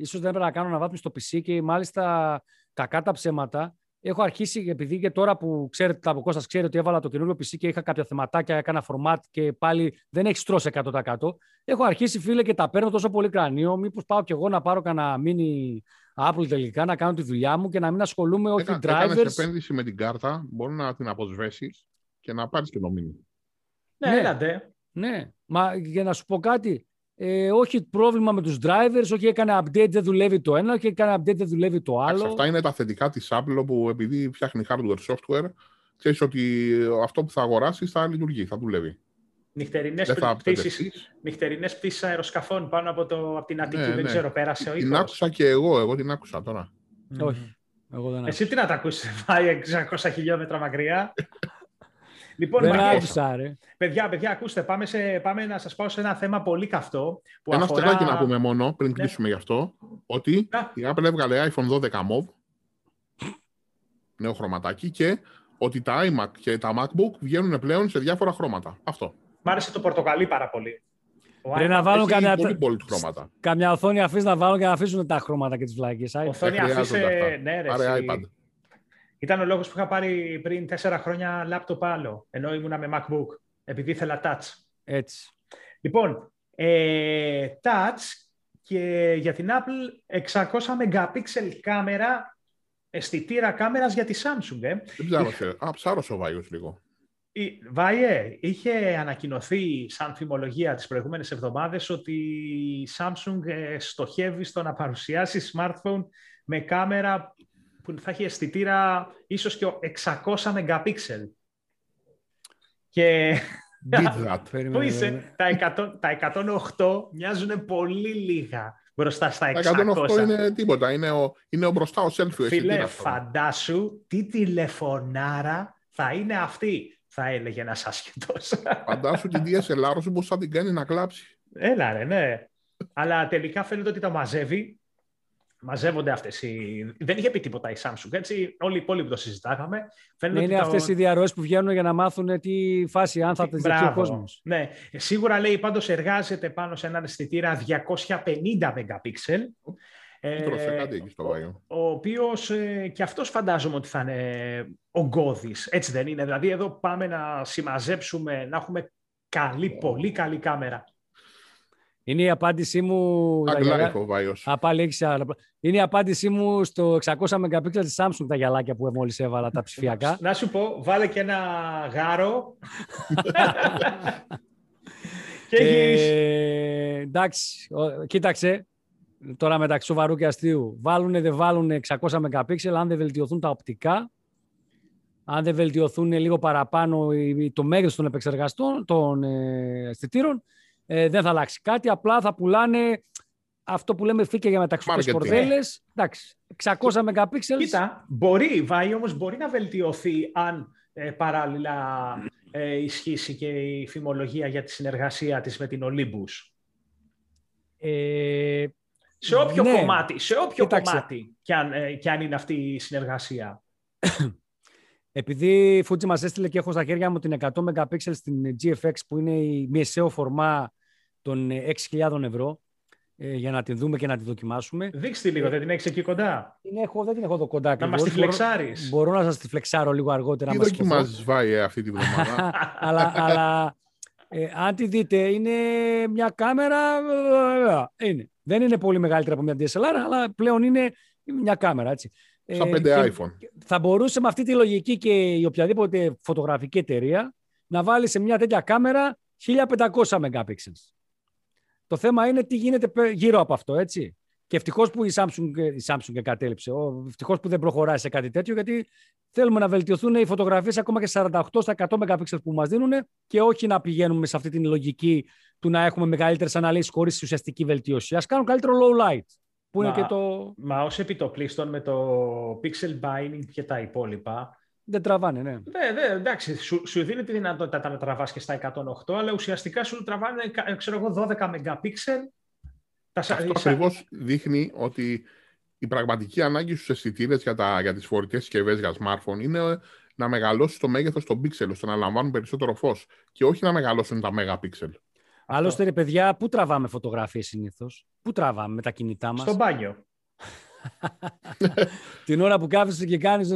ίσως δεν πρέπει να κάνω αναβάθμιση στο πι σι και μάλιστα κακά τα ψέματα. Έχω αρχίσει, επειδή και τώρα που ξέρετε, από Κώστας ξέρει ότι έβαλα το καινούριο πι σι και είχα κάποια θεματάκια, έκανα format και πάλι δεν έχει στρώσει εκατό τοις εκατό. Έχω αρχίσει, φίλε, και τα παίρνω τόσο πολύ κρανίο. Μήπως πάω κι εγώ να πάρω κανένα mini Apple τελικά, να κάνω τη δουλειά μου και να μην ασχολούμαι όχι drivers. Έκανες επένδυση με την κάρτα, μπορεί να την αποσβέσεις και να πάρεις και το mini. Ναι, ναι, έλατε. Ναι. Μα για να σου πω κάτι, ε, όχι πρόβλημα με τους drivers, όχι έκανε update δεν δουλεύει το ένα, όχι έκανε update δεν δουλεύει το άλλο. Αυτά είναι τα θετικά της Apple που επειδή φτιάχνει hardware software, ξέρεις ότι αυτό που θα αγοράσεις θα λειτουργεί, θα δουλεύει. Νυχτερινές πτήσεις, νυχτερινές πτήσεις αεροσκαφών πάνω από, το, από την Αττική, ναι, δεν ναι. ξέρω, πέρασε ο ήχος. Την άκουσα και εγώ, εγώ την άκουσα τώρα. Mm. Όχι, εγώ δεν άκουσα. Εσύ τι να τα ακούσεις, πάει εξακόσια χιλιόμετρα μακριά. Λοιπόν, άκουσα, παιδιά, παιδιά, ακούστε, πάμε, σε, πάμε να σας πάω σε ένα θέμα πολύ καυτό. Που ένα αφορά... στελάκι να πούμε μόνο, πριν κλείσουμε ναι. γι' αυτό, ότι να. η Apple έβγαλε άιφον δώδεκα μοβ, νέο χρωματάκι, και ότι τα iMac και τα MacBook βγαίνουν πλέον σε διάφορα χρώματα. Αυτό. Μ' άρεσε το πορτοκαλί πάρα πολύ. Πρέπει να βάλουν καμιά... καμιά οθόνη αφήσει να βάλουν και να αφήσουν τα χρώματα και τις βλάκες. Οθόνη αφήσε, ναι ρε, Άρα, iPad. Ήταν ο λόγος που είχα πάρει πριν τέσσερα χρόνια λάπτοπ άλλο, ενώ ήμουνα με MacBook, επειδή ήθελα touch. Έτσι. Λοιπόν, ε, touch και για την Apple εξακόσια μεγαπίξελ κάμερα, αισθητήρα κάμερας για τη Samsung. Ε. Δεν ψάρωσε, α, ψάρωσε ο Βάιος λίγο. Η, Βάιε, είχε ανακοινωθεί σαν φημολογία τις προηγούμενες εβδομάδες ότι η Samsung στοχεύει στο να παρουσιάσει smartphone με κάμερα που θα έχει αισθητήρα ίσως και εξακόσια μεγαπίξελ. Και πού είσαι, τα, εκατό, τα εκατόν οκτώ μοιάζουν πολύ λίγα μπροστά στα εξακόσια. Τα εκατόν οκτώ είναι τίποτα, είναι, ο, είναι ο μπροστά ο selfie. Φίλε, φαντάσου τι τηλεφωνάρα θα είναι αυτή, θα έλεγε ένας άσχετος. Φαντάσου την ντι ες ελ αρ σου πώς θα την κάνει να κλάψει. Έλα ρε, ναι. Αλλά τελικά φαίνεται ότι τα μαζεύει. Μαζεύονται αυτές οι... Δεν είχε πει τίποτα η Samsung, έτσι. Όλοι οι υπόλοιποι το συζητάγαμε. Φαίνεται είναι αυτές το... οι διαρροές που βγαίνουν για να μάθουν τι φάση, αν θα τις δεχτεί ο κόσμος. Ναι. Σίγουρα, λέει, πάντως εργάζεται πάνω σε έναν αισθητήρα διακόσια πενήντα μεγαπίξελ. Ε, ο, ο οποίος ε, και αυτός φαντάζομαι ότι θα είναι ογκώδης. Έτσι δεν είναι. Δηλαδή εδώ πάμε να συμμαζέψουμε, να έχουμε καλή, πολύ καλή κάμερα. Είναι η απάντησή μου... Αγγλάκο, Βάιος. Είναι η απάντησή μου στο εξακόσια μεγαπίξελ της Samsung τα γυαλάκια που μόλις έβαλα, τα ψηφιακά. Να σου πω, βάλε και ένα γάρο. Και έχεις... Ε, εντάξει, κοίταξε. Τώρα μεταξύ σοβαρού και αστείου. Βάλουνε, δεν βάλουνε εξακόσια μεγαπίξελ, αν δεν βελτιωθούν τα οπτικά, αν δεν βελτιωθούν λίγο παραπάνω το μέγεθος των επεξεργαστών, των αισθητήρων, Ε, δεν θα αλλάξει κάτι, απλά θα πουλάνε αυτό που λέμε φύκια για μεταξωτές κορδέλες. Εντάξει, εξακόσια μεγαπίξελ. Κοίτα, μπορεί, Βάιε, όμως μπορεί να βελτιωθεί αν ε, παράλληλα ε, ισχύσει και η φημολογία για τη συνεργασία της με την Olympus. Ε, σε όποιο ναι. κομμάτι, σε όποιο κομμάτι και αν, ε, και αν είναι αυτή η συνεργασία. Επειδή η Fuji μας έστειλε και έχω στα χέρια μου την εκατό μεγαπίξελ στην τζι εφ εξ που είναι η μεσαίο φορμά των έξι χιλιάδων ευρώ, ε, για να την δούμε και να τη δοκιμάσουμε. Δείξτε λίγο, δεν την έχεις εκεί κοντά. Την έχω, δεν την έχω εδώ κοντά. Να μας τη φλεξάρεις. Μπορώ, μπορώ να σας τη φλεξάρω λίγο αργότερα. Τι δοκιμάζεις, Βάιε, αυτή τη βδομάδα? Αλλά, αλλά ε, αν τη δείτε, είναι μια κάμερα. Είναι. Δεν είναι πολύ μεγαλύτερα από μια ντι ες ελ αρ, αλλά πλέον είναι μια κάμερα, έτσι. Στα πέντε iPhone. Θα μπορούσε με αυτή τη λογική και η οποιαδήποτε φωτογραφική εταιρεία να βάλει σε μια τέτοια κάμερα χίλια πεντακόσια μεγαπίξελ. Το θέμα είναι τι γίνεται γύρω από αυτό, έτσι. Και ευτυχώς που η Samsung, η Samsung εγκατέλειψε. Ευτυχώς που δεν προχωράει σε κάτι τέτοιο, γιατί θέλουμε να βελτιωθούν οι φωτογραφίες ακόμα και σαράντα οκτώ στα εκατό μεγαπίξελ που μας δίνουν και όχι να πηγαίνουμε σε αυτή την λογική του να έχουμε μεγαλύτερες αναλύσεις χωρίς ουσιαστική βελτίωση. Ας κάνουν καλύτερο low light. Που μα, είναι και το... μα ως επιτοπλίστων με το pixel binding και τα υπόλοιπα... Δεν τραβάνε, ναι. Δε, δε, εντάξει, σου, σου δίνει τη δυνατότητα να τραβάς και στα εκατόν οκτώ, αλλά ουσιαστικά σου τραβάνε, ξέρω εγώ, δώδεκα μεγαπίξελ. Αυτό ακριβώς δείχνει ότι η πραγματική ανάγκη στους αισθητήρες για, τα, για τις φορητές συσκευές για smartphone είναι να μεγαλώσει το μέγεθος των pixel, ώστε να λαμβάνουν περισσότερο φως και όχι να μεγαλώσουν τα megapixel. Άλλωστε, ρε παιδιά, πού τραβάμε φωτογραφίες συνήθως? Πού τραβάμε με τα κινητά μας? Στο μπάνιο. Την ώρα που κάθεσαι και κάνεις...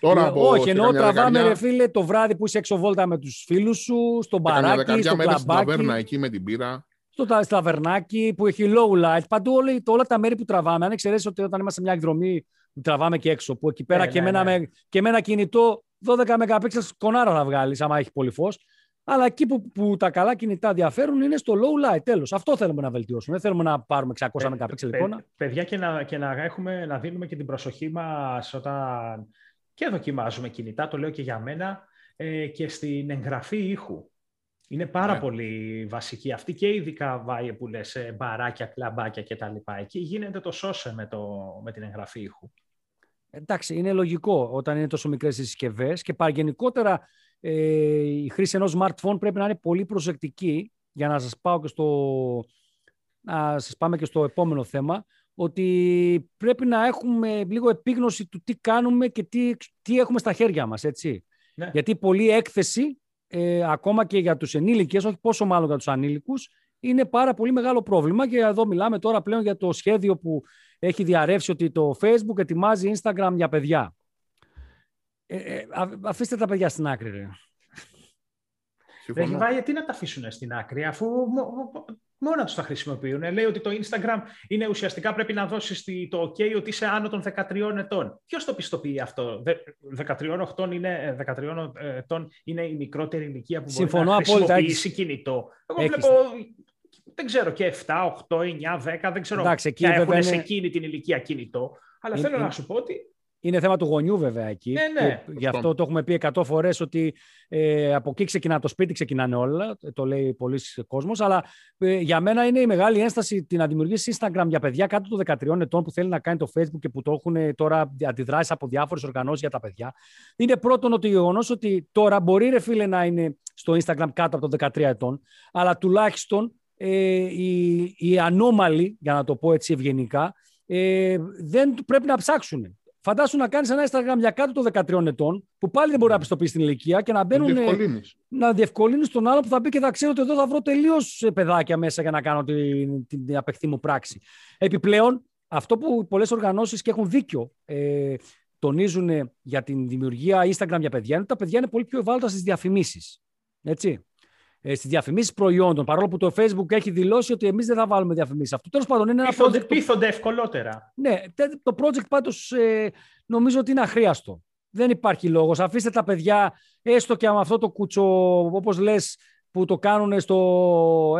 Τώρα όχι, ενώ τραβάμε, ρε φίλε, το βράδυ που είσαι έξω βόλτα με τους φίλους σου, στο μπαράκι, στο κλαμπάκι. Στην ταβέρνα εκεί με την πύρα. Στο ταβερνάκι που έχει low light. Παντού όλα τα μέρη που τραβάμε. Αν εξαιρέσεις ότι όταν είμαστε σε μια εκδρομή τραβάμε και έξω, που εκεί πέρα και με ένα κινητό δώδεκα μεγαπίξελ κονάρα θα βγάλεις, άμα έχει πολύ φως. Αλλά εκεί που, που τα καλά κινητά διαφέρουν είναι στο low light, τέλος. Αυτό θέλουμε να βελτιώσουμε. Δεν θέλουμε να πάρουμε εξακόσια μεγαπίξελ εικόνα. Παιδιά, και, να, και να, έχουμε, να δίνουμε και την προσοχή μας όταν και δοκιμάζουμε κινητά, το λέω και για μένα, ε, και στην εγγραφή ήχου. Είναι πάρα yeah. πολύ βασική αυτή και ειδικά, Βάιε, που λες, ε, μπαράκια, κλαμπάκια κτλ. Εκεί γίνεται το σώσε με, το, με την εγγραφή ήχου. Εντάξει, είναι λογικό όταν είναι τόσο μικρές οι συσκευές και γενικότερα. Ε, η χρήση ενός smartphone πρέπει να είναι πολύ προσεκτική, για να σας πάω και στο, να σας πάμε και στο επόμενο θέμα, ότι πρέπει να έχουμε λίγο επίγνωση του τι κάνουμε και τι, τι έχουμε στα χέρια μας, έτσι. Ναι. Γιατί πολλή έκθεση, ε, ακόμα και για τους ενήλικες, όχι πόσο μάλλον για τους ανήλικους, είναι πάρα πολύ μεγάλο πρόβλημα. Και εδώ μιλάμε τώρα πλέον για το σχέδιο που έχει διαρρεύσει ότι το Facebook ετοιμάζει Instagram για παιδιά. Ε, ε, αφήστε τα παιδιά στην άκρη, ρε. Βάιε, τι να τα αφήσουν στην άκρη, αφού μόνο τους τα χρησιμοποιούν. Λέει ότι το Instagram είναι ουσιαστικά πρέπει να δώσεις το OK ότι είσαι άνω των δεκατριών ετών. Ποιος το πιστοποιεί αυτό? δεκατρία ετών είναι, δεκατρία ετών είναι η μικρότερη ηλικία που μπορεί Συμφωνώ να χρησιμοποιήσει έχεις... κινητό. Εγώ βλέπω... δεν ξέρω και επτά, οκτώ, εννιά, δέκα, δεν ξέρω να έχουν είναι... σε εκείνη την ηλικία κινητό. Αλλά είναι... θέλω να σου πω ότι είναι θέμα του γονιού, βέβαια, εκεί. Ναι, ναι. Γι' αυτό το έχουμε πει εκατό φορές ότι ε, από εκεί ξεκινά το σπίτι, ξεκινάνε όλα. Το λέει πολλής κόσμος. Αλλά ε, για μένα είναι η μεγάλη ένσταση την να δημιουργήσει Instagram για παιδιά κάτω των δεκατριών ετών που θέλει να κάνει το Facebook και που το έχουν τώρα αντιδράσει από διάφορες οργανώσεις για τα παιδιά. Είναι πρώτον ότι ο γεγονός ότι τώρα μπορεί, ρε φίλε, να είναι στο Instagram κάτω από των δεκατριών ετών, αλλά τουλάχιστον ε, οι, οι ανώμαλοι, για να το πω έτσι ευγενικά, ε, δεν πρέπει να ψάξουν. Φαντάσου να κάνεις ένα Instagram για κάτω των δεκατριών ετών, που πάλι δεν μπορεί να πιστοποιήσει την ηλικία και να μπαίνουν. Να διευκολύνεις τον άλλο που θα μπει και θα ξέρω ότι εδώ θα βρω τελείως παιδάκια μέσα για να κάνω την, την απεχθή μου πράξη. Επιπλέον, αυτό που πολλές οργανώσεις και έχουν δίκιο ε, τονίζουν για την δημιουργία Instagram για παιδιά είναι ότι τα παιδιά είναι πολύ πιο ευάλωτα στις διαφημίσεις. Έτσι. Ε, στις διαφημίσεις προϊόντων. Παρόλο που το Facebook έχει δηλώσει ότι εμείς δεν θα βάλουμε διαφημίσεις. Αυτό τέλος πάντων είναι ένα project. Που... πείθονται ευκολότερα. Ναι, το project πάντως ε, νομίζω ότι είναι αχρίαστο. Δεν υπάρχει λόγος. Αφήστε τα παιδιά, έστω και με αυτό το κουτσο, όπως λες, που το κάνουν στο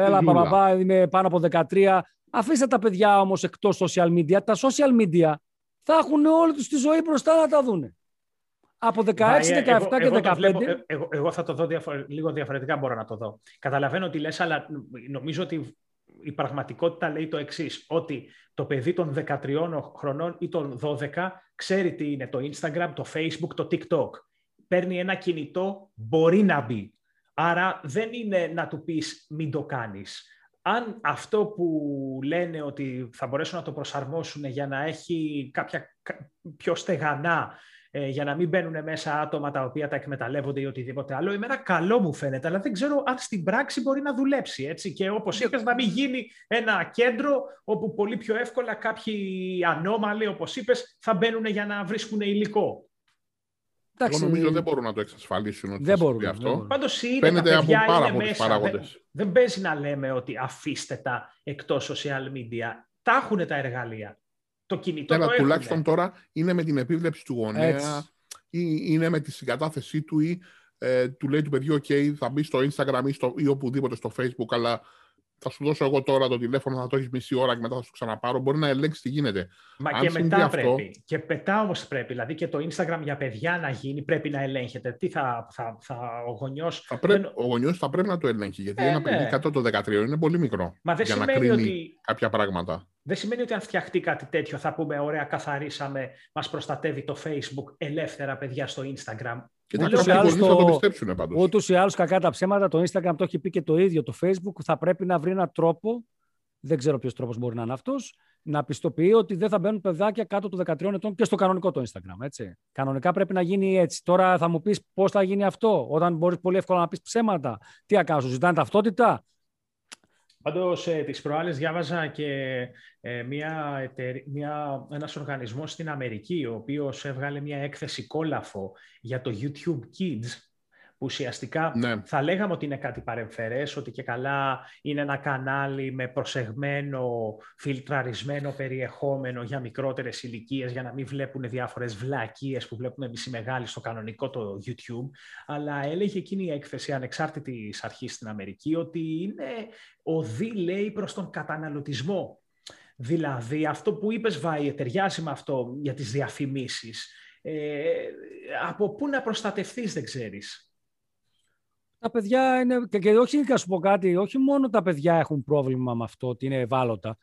έλα μπαμπά, είμαι πάνω από δεκατρία. Αφήστε τα παιδιά όμως εκτός social media. Τα social media θα έχουν όλη τους τη ζωή μπροστά να τα δούνε. Από δεκαέξι, δεκαεπτά και δεκαπέντε. Βλέπω, εγώ, εγώ θα το δω διαφορε... λίγο διαφορετικά μπορώ να το δω. Καταλαβαίνω ότι λες, αλλά νομίζω ότι η πραγματικότητα λέει το εξής, ότι το παιδί των δεκατριών χρονών ή των δώδεκα ξέρει τι είναι το Instagram, το Facebook, το TikTok. Παίρνει ένα κινητό, μπορεί να μπει. Άρα δεν είναι να του πεις μην το κάνεις. Αν αυτό που λένε ότι θα μπορέσουν να το προσαρμόσουν για να έχει κάποια πιο στεγανά, για να μην μπαίνουν μέσα άτομα τα οποία τα εκμεταλλεύονται ή οτιδήποτε άλλο, εμένα καλό μου φαίνεται, αλλά δεν ξέρω αν στην πράξη μπορεί να δουλέψει. Έτσι. Και όπως είπες, να μην γίνει ένα κέντρο όπου πολύ πιο εύκολα κάποιοι ανώμαλοι, όπως είπες, θα μπαίνουν για να βρίσκουν υλικό. Εγώ νομίζω δεν μπορούν να το εξασφαλίσουν ότι δεν θα συμβεί αυτό. Πάντως είναι, φαίνεται τα παιδιά από πάρα πολλούς παράγοντες. Δεν, δεν παίζει να λέμε ότι αφήστε τα εκτός social media. Τα έχουν τα εργαλεία. Το κινητό Έλα, το έχουν. Τουλάχιστον τώρα είναι με την επίβλεψη του γονέα, έτσι, ή είναι με τη συγκατάθεσή του ή ε, του λέει του παιδιού ok, θα μπει στο Instagram ή, στο, ή οπουδήποτε στο Facebook, αλλά θα σου δώσω εγώ τώρα το τηλέφωνο, θα το έχεις μισή ώρα και μετά θα σου ξαναπάρω. Μπορεί να ελέγξεις τι γίνεται. Μα αν και μετά αυτό... πρέπει. Και μετά όμως πρέπει. Δηλαδή και το Instagram για παιδιά να γίνει, πρέπει να ελέγχεται. Τι θα, θα, θα ο γονιός... Θα πρέ... δεν... Ο γονιός θα πρέπει να το ελέγχει. Γιατί ε, ένα ναι. παιδί κάτω το δεκατρία είναι πολύ μικρό. Μα για να κρίνει ότι... κάποια πράγματα. Δεν σημαίνει ότι αν φτιαχτεί κάτι τέτοιο θα πούμε ωραία, καθαρίσαμε, μας προστατεύει το Facebook, ελεύθερα παιδιά στο Instagram. Ούτως ή άλλως, κακά τα ψέματα, το Instagram το έχει πει και το ίδιο το Facebook, θα πρέπει να βρει έναν τρόπο, δεν ξέρω ποιος τρόπος μπορεί να είναι αυτός, να πιστοποιεί ότι δεν θα μπαίνουν παιδάκια κάτω των δεκατριών ετών και στο κανονικό το Instagram, έτσι. Κανονικά πρέπει να γίνει έτσι. Τώρα θα μου πεις πώς θα γίνει αυτό, όταν μπορείς πολύ εύκολα να πεις ψέματα. Τι να κάνω, σου ζητάνε ταυτότητα. Πάντως, ε, τις προάλλες διάβαζα και ε, μια εταιρε... μια... ένας οργανισμός στην Αμερική, ο οποίος έβγαλε μια έκθεση κόλαφο για το YouTube Kids, που ουσιαστικά ναι. θα λέγαμε ότι είναι κάτι παρεμφερές, ότι και καλά είναι ένα κανάλι με προσεγμένο, φιλτραρισμένο περιεχόμενο για μικρότερες ηλικίες, για να μην βλέπουν διάφορες βλακίες που βλέπουμε εμείς οι μεγάλοι στο κανονικό το YouTube. Αλλά έλεγε εκείνη η έκθεση ανεξάρτητης αρχής στην Αμερική ότι είναι οδή, λέει, προς τον καταναλωτισμό. Δηλαδή αυτό που είπες, Βάιε, ταιριάζει με αυτό για τις διαφημίσεις. Ε, από πού να προστατευτείς δεν ξέρεις. Τα παιδιά είναι, και, και όχι να σου πω κάτι, όχι μόνο τα παιδιά έχουν πρόβλημα με αυτό, ότι είναι ευάλωτα,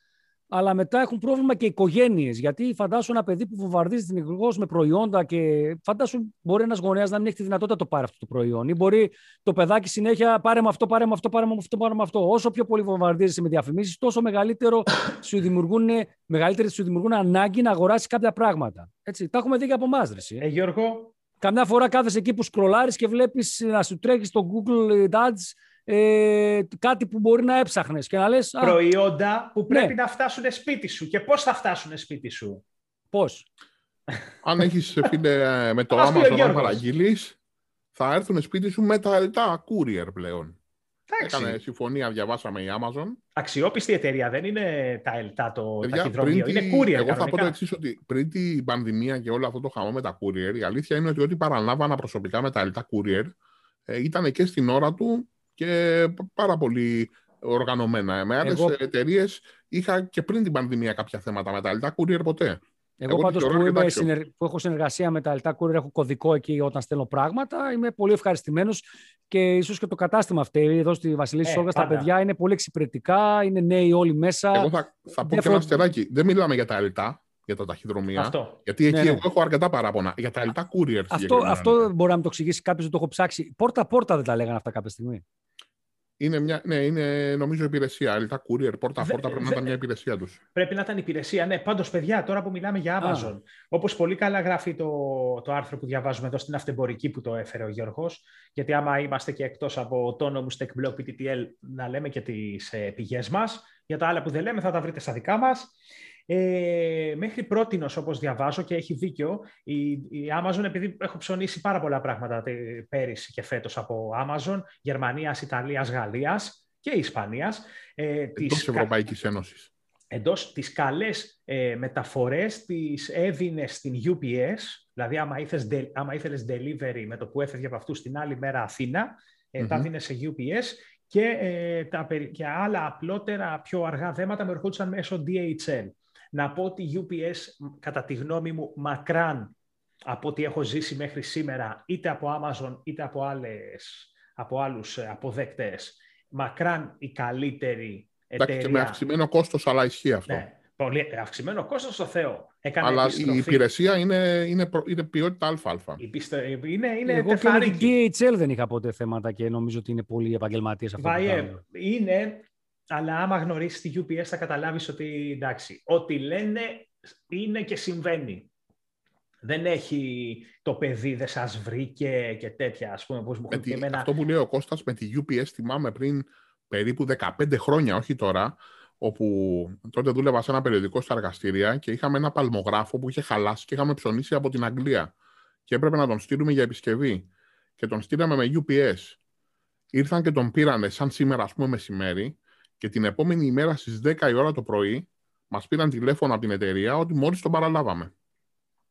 αλλά μετά έχουν πρόβλημα και οι οικογένειες. Γιατί φαντάσου ένα παιδί που βομβαρδίζει δημιουργός με προϊόντα και φαντάσου μπορεί ένας γονέας να μην έχει τη δυνατότητα να το πάρει αυτό το προϊόν. Ή μπορεί το παιδάκι συνέχεια πάρε με αυτό, πάρε με αυτό, πάρε με αυτό, πάρε με αυτό. Όσο πιο πολύ βομβαρδίζεσαι με διαφημίσεις, τόσο μεγαλύτερη σου δημιουργούν, σου δημιουργούν ανάγκη να αγοράσει κάποια πράγματα. Έτσι, τα έχουμε δει και από εμάς, ρε. Ε, Γιώργο. Καμιά φορά κάθεσαι εκεί που σκρολάρεις και βλέπεις να σου τρέχει στο Google Ads ε, κάτι που μπορεί να έψαχνες και να λες... Α, προϊόντα που πρέπει ναι. να φτάσουν σπίτι σου. Και πώς θα φτάσουν σπίτι σου. Πώς. Αν έχεις, φίλε, με το Amazon να παραγγείλεις, θα έρθουν σπίτι σου με τα ΕΛΤΑ Courier πλέον. Εντάξει. Έκανε συμφωνία, διαβάσαμε η Amazon. Αξιόπιστη εταιρεία, δεν είναι τα ΕΛΤΑ το Παιδιά, ταχυδρομείο, είναι courier. Εγώ κανονικά. Θα πω το εξής, ότι πριν την πανδημία και όλο αυτό το χαμό με τα courier, η αλήθεια είναι ότι ό,τι παραλάβανα προσωπικά με τα ΕΛΤΑ courier ε, ήταν και στην ώρα του και πάρα πολύ οργανωμένα. Με άλλες Εγώ... εταιρείες είχα και πριν την πανδημία κάποια θέματα με τα ΕΛΤΑ courier ποτέ. Εγώ, Εγώ πάντως που, είμαι, συνεργ... που έχω συνεργασία με τα ΕΛΤΑ Courier, έχω κωδικό εκεί όταν στέλνω πράγματα. Είμαι πολύ ευχαριστημένος και ίσως και το κατάστημα αυτή εδώ στη Βασιλή ε, Σόγας. Τα παιδιά είναι πολύ εξυπηρετικά, είναι νέοι όλοι μέσα. Εγώ θα, θα πω και φρο... ένα αστεράκι. Δεν μιλάμε για τα ΕΛΤΑ, για τα ταχυδρομεία. Αυτό. Γιατί εκεί ναι, ναι. εγώ έχω αρκετά παράπονα. Για τα ΕΛΤΑ Courier. Αυτό, αυτό μπορεί να μου το εξηγήσει κάποιος που το έχω ψάξει. Πόρτα-πόρτα δεν τα λέγανε αυτά κάποια στιγμή. Είναι μια, ναι, είναι νομίζω υπηρεσία. ΕΛΤΑ Courier, πόρτα-πόρτα πρέπει να ήταν μια υπηρεσία τους. Πρέπει να ήταν υπηρεσία, ναι. Πάντως, παιδιά, τώρα που μιλάμε για Amazon, ah. όπως πολύ καλά γράφει το, το άρθρο που διαβάζουμε εδώ στην Αυτεμπορική που το έφερε ο Γιώργος, γιατί άμα είμαστε και εκτός από autonomous tech blog πι τι τι ελ, να λέμε και τις ε, πηγές μας. Για τα άλλα που δεν λέμε θα τα βρείτε στα δικά μας. Ε, μέχρι πρότινος, όπως διαβάζω και έχει δίκιο, η, η Amazon, επειδή έχω ψωνίσει πάρα πολλά πράγματα πέρυσι και φέτος από Amazon, Γερμανίας, Ιταλίας, Γαλλίας και Ισπανίας. Ε, εντός της Ευρωπαϊκής Ένωσης. Εντός τις καλές ε, μεταφορές τις έδινε στην γιου πι ες, δηλαδή άμα ήθελες, άμα ήθελες delivery με το που έφευγε από αυτού την άλλη μέρα Αθήνα, ε, mm-hmm. τα δίνε σε γιου πι ες. Και, ε, τα, και άλλα απλότερα, πιο αργά δέματα με ερχόντουσαν μέσω ντι έιτς ελ. Να πω ότι η γιου πι ες, κατά τη γνώμη μου, μακράν από ό,τι έχω ζήσει μέχρι σήμερα, είτε από Amazon είτε από, άλλες, από άλλους αποδέκτες, μακράν η καλύτερη Εντάξει, και με αυξημένο κόστος, αλλά ισχύει αυτό. Ναι. Πολύ αυξημένο κόστος στο Θεό. Έκανε αλλά επιστροφή. Η υπηρεσία είναι, είναι, είναι ποιότητα αλφα-αλφα. Είναι, είναι εγώ τεφάρικη. Και την ντι έιτς ελ δεν είχα ποτέ θέματα και νομίζω ότι είναι πολλοί επαγγελματίες αυτό. Βάιε, είναι, αλλά άμα γνωρίσεις τη γιου πι ες θα καταλάβεις ότι εντάξει, ό,τι λένε είναι και συμβαίνει. Δεν έχει το παιδί, δεν σας βρήκε και τέτοια, ας πούμε. Πώς μου τη, εμένα... Αυτό που λέει ο Κώστας με τη γιου πι ες θυμάμαι πριν περίπου δεκαπέντε χρόνια, όχι τώρα, όπου τότε δούλευα σε ένα περιοδικό στα εργαστήρια και είχαμε ένα παλμογράφο που είχε χαλάσει και είχαμε ψωνίσει από την Αγγλία και έπρεπε να τον στείλουμε για επισκευή και τον στείλαμε με γιου πι ες. Ήρθαν και τον πήρανε σαν σήμερα, ας πούμε, μεσημέρι και την επόμενη ημέρα στις δέκα η ώρα το πρωί μας πήραν τηλέφωνο από την εταιρεία ότι μόλις τον παραλάβαμε.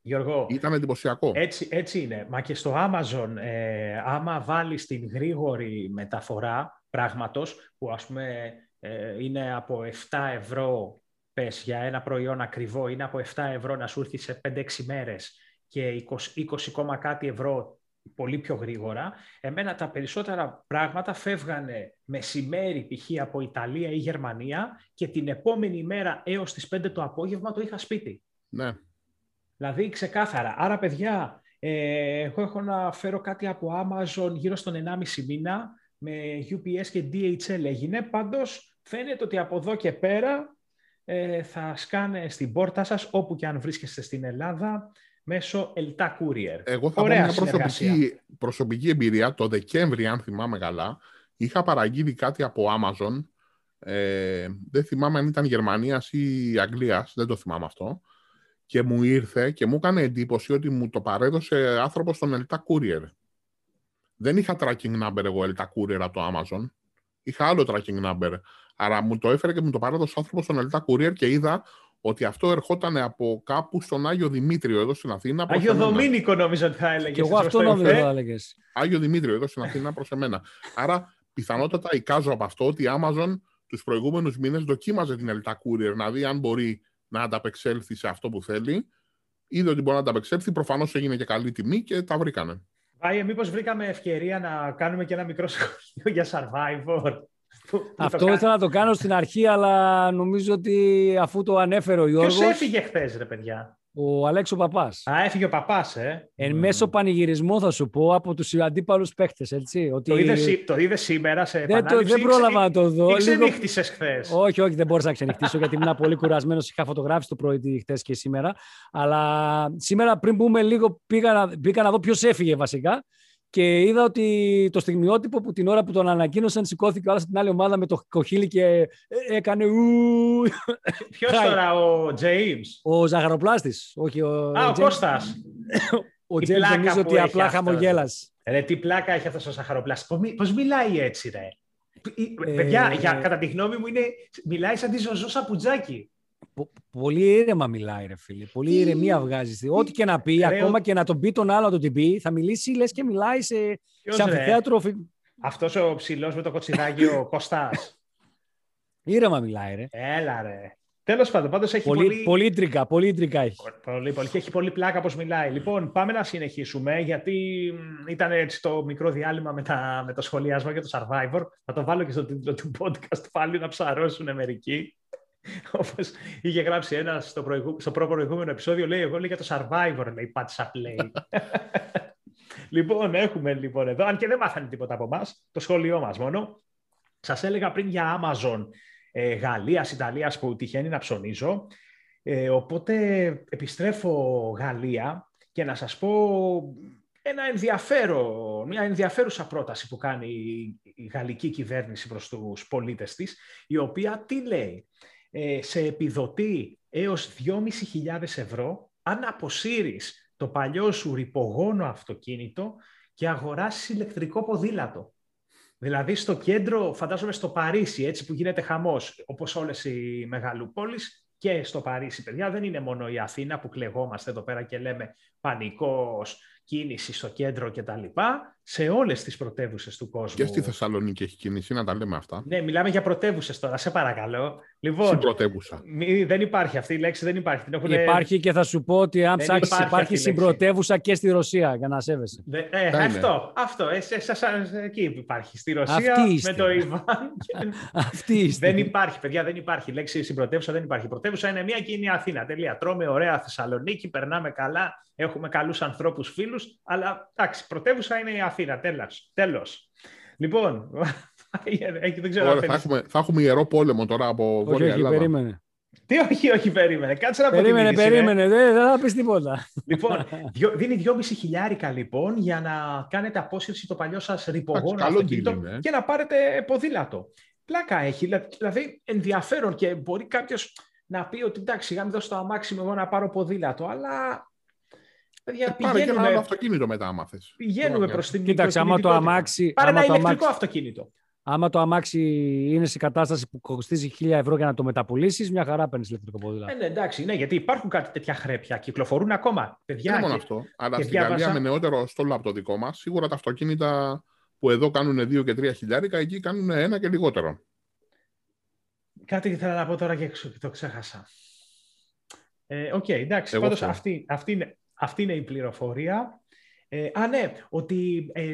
Γιώργο, ήταν εντυπωσιακό. Έτσι, έτσι είναι. Μα και στο Amazon, ε, άμα βάλεις την γρήγορη μεταφορά πράγματος που, ας πούμε, είναι από επτά ευρώ, πες, για ένα προϊόν ακριβό, είναι από επτά ευρώ να σου έρθει σε πέντε έξι μέρες και είκοσι κόμμα κάτι ευρώ πολύ πιο γρήγορα. Εμένα τα περισσότερα πράγματα φεύγανε μεσημέρι π.χ. από Ιταλία ή Γερμανία και την επόμενη μέρα έως τις πέντε το απόγευμα το είχα σπίτι. Ναι. Δηλαδή ξεκάθαρα. Άρα παιδιά, ε, εγώ έχω να φέρω κάτι από Amazon γύρω στον ενάμιση μήνα με γιου πι ες και ντι έιτς ελ έγινε. Πάντως φαίνεται ότι από εδώ και πέρα ε, θα σκάνε στην πόρτα σας όπου και αν βρίσκεστε στην Ελλάδα μέσω ΕΛΤΑ Courier. Εγώ θα ωραία πω μια προσωπική, προσωπική εμπειρία. Το Δεκέμβρη, αν θυμάμαι καλά, είχα παραγγείλει κάτι από Amazon. Ε, δεν θυμάμαι αν ήταν Γερμανίας ή Αγγλίας, δεν το θυμάμαι αυτό. Και μου ήρθε και μου έκανε εντύπωση ότι μου το παρέδωσε άνθρωπος στον ΕΛΤΑ Courier. Δεν είχα tracking number εγώ ΕΛΤΑ Courier από το Amazon. Είχα άλλο tracking number. Άρα μου το έφερε και μου το παρέδωσε ο άνθρωπος στον ΕΛΤΑ Courier και είδα ότι αυτό ερχόταν από κάπου στον Άγιο Δημήτριο εδώ στην Αθήνα. Άγιο Δομήνικο νομίζω ότι θα έλεγες. Και εγώ αυτό νομίζω θα έλεγες. Άγιο Δημήτριο εδώ στην Αθήνα προς εμένα. Άρα πιθανότατα εικάζω από αυτό ότι η Amazon τους προηγούμενους μήνες δοκίμαζε την ΕΛΤΑ Courier να δει αν μπορεί να ανταπεξέλθει σε αυτό που θέλει. Είδε ότι μπορεί να ανταπεξέλθει. Προφανώς έγινε και καλή τιμή και τα βρήκανε. Βάιε, μήπως βρήκαμε ευκαιρία να κάνουμε και ένα μικρό σχόλιο για Survivor. Αυτό ήθελα να το κάνω στην αρχή, αλλά νομίζω ότι αφού το ανέφερε ο Γιώργος... Ποιος έφυγε χθες, ρε παιδιά? Ο Αλέξο Παπάς. Α, έφυγε ο Παπάς, ε. Εν mm. μέσω πανηγυρισμό θα σου πω, από τους αντίπαλους παίχτες, έτσι. Ότι... Το είδες σήμερα σε επανάληψη? Δεν, δεν πρόλαβα να το δω. Ή ξενύχτησες χθες? Όχι, όχι, δεν μπόρεσα να ξενυχτήσω, γιατί ήμουν πολύ κουρασμένος. Είχα φωτογράφηση το πρωί χθες και σήμερα. Αλλά σήμερα πριν μπούμε λίγο πήγα να, πήγα να δω ποιος έφυγε βασικά. Και είδα ότι το στιγμιότυπο που την ώρα που τον ανακοίνωσαν σηκώθηκε ο άλλος στην άλλη ομάδα με το κοχύλι και έκανε ου. Ποιος τώρα, ο Τζέιμς? Ο ζαχαροπλάστης. Όχι, ο Α, ο Κώστας. Ο Τζέιμς νομίζω ότι απλά χαμογέλασε. Ρε, τι πλάκα έχει αυτός ο ζαχαροπλάστης. Πώς μιλάει έτσι, ρε? Ε... Παιδιά, για, κατά τη γνώμη μου, είναι, μιλάει σαν τη Ζωζό Σαπουτζάκη. Πολύ ήρεμα μιλάει, ρε φίλε. Πολύ τι... ηρεμία βγάζει. Ό,τι και να πει, ρε, ακόμα ο... και να τον πει τον άλλο να τον την πει, θα μιλήσει, λες και μιλάει σε, σε αμφιθέατρο. Αυτός ο ψηλός με το κοτσιδάκι, ο Κωστάς. Ήρεμα μιλάει, ρε. Έλα, ρε. Τέλος πάντων, πάντως έχει πολύ... Πολύ, πολύ τρικα, πολύ τρικα έχει. Πολύ, πολύ. Και έχει πολύ πλάκα πώς μιλάει. Λοιπόν, πάμε να συνεχίσουμε, γιατί ήταν έτσι το μικρό διάλειμμα με, τα, με το σχολιάσμα για το Survivor. Θα το βάλω και στο τίτλο του podcast πάλι να ψαρώσουν μερικοί. Όπως είχε γράψει ένας στο, προηγου... στο προπροηγούμενο επεισόδιο, λέει εγώ λέει για το Survivor, λέει πάτησα play. Λοιπόν, έχουμε λοιπόν εδώ, αν και δεν μάθανε τίποτα από εμάς, το σχόλιο μας μόνο. Σας έλεγα πριν για Amazon ε, Γαλλίας, Ιταλίας που τυχαίνει να ψωνίζω. Ε, οπότε επιστρέφω Γαλλία και να σας πω ένα ενδιαφέρον, μια ενδιαφέρουσα πρόταση που κάνει η γαλλική κυβέρνηση προς τους πολίτες της, η οποία τι λέει? Σε επιδοτεί έως δυόμισι χιλιάδες ευρώ αν αποσύρεις το παλιό σου ρυπογόνο αυτοκίνητο και αγοράσεις ηλεκτρικό ποδήλατο. Δηλαδή στο κέντρο, φαντάζομαι στο Παρίσι, έτσι που γίνεται χαμός, όπως όλες οι μεγαλοπόλεις και στο Παρίσι, παιδιά, δεν είναι μόνο η Αθήνα που κλεγόμαστε εδώ πέρα και λέμε πανικός, κίνηση στο κέντρο κτλ. σε όλες τις πρωτεύουσες του κόσμου. Και στη Θεσσαλονίκη έχει κίνηση, να τα λέμε αυτά. Ναι, μιλάμε για πρωτεύουσες τώρα, σε παρακαλώ. Λοιπόν, στην πρωτεύουσα. Μη, δεν υπάρχει αυτή η λέξη, δεν υπάρχει. Την έχουν... Υπάρχει και θα σου πω ότι αν ψάξει, υπάρχει, υπάρχει στην πρωτεύουσα και στη Ρωσία, για να σέβεσαι. Ε, ε, αυτό, αυτό. Ε, σε, σε, σε, εκεί υπάρχει. Στη Ρωσία, με το Ιβάν. Και... δεν υπάρχει, παιδιά, δεν υπάρχει. Η λέξη στην πρωτεύουσα δεν υπάρχει. Η πρωτεύουσα είναι μία και είναι η Αθήνα. Τελεία. Τρώμε ωραία Θεσσαλονίκη, περνάμε καλά. Έχουμε καλούς ανθρώπους, φίλους, αλλά εντάξει, πρωτεύουσα είναι η Αθήνα, τέλος. τέλος. Λοιπόν, δεν ξέρω. Ωραία, θα, έχουμε, θα έχουμε ιερό πόλεμο τώρα από όχι, Βόρεια όχι, Ελλάδα. Περίμενε. Τι όχι, όχι, περίμενε. Κάτσε να περίμενε, περίμενε, ναι. δεν, δεν θα πεις τίποτα. Λοιπόν, δυο, δίνει δυόμισι χιλιάρικα λοιπόν για να κάνετε απόσυρση το παλιό σας ρηπογόνο αυτοκίνητο και να πάρετε ποδήλατο. Πλάκα έχει, δηλαδή ενδιαφέρον και μπορεί κάποιος να πει ότι εντάξει, να μην δώσω το αμάξι μου εγώ να πάρω ποδήλατο, αλλά... Ε, πάρε και ένα άλλο αυτοκίνητο μετά, άμα θες. Πηγαίνουμε προς την κοίταξε, άμα το αμάξι. Πάρε ένα ηλεκτρικό αμάξι, αυτοκίνητο. Άμα το αμάξι είναι σε κατάσταση που κοστίζει χίλια ευρώ για να το μεταπουλήσεις, μια χαρά παίρνεις ηλεκτρικό ποδήλατο. Ε, ναι, εντάξει, ναι, γιατί υπάρχουν κάτι τέτοια χρέπια. Κυκλοφορούν ακόμα. Παιδιά, δεν μόνο και... αυτό. Αλλά στην διάβασα... Γαλλία με νεότερο στόλο από το δικό μας, σίγουρα τα αυτοκίνητα που εδώ κάνουν δύο και τρία χιλιάρικα, εκεί κάνουν ένα και λιγότερο. Κάτι ήθελα να πω τώρα και το ξέχασα. Οκ, εντάξει, πάντως αυτή είναι. Αυτή είναι η πληροφορία. Ε, α, ναι, ότι ε,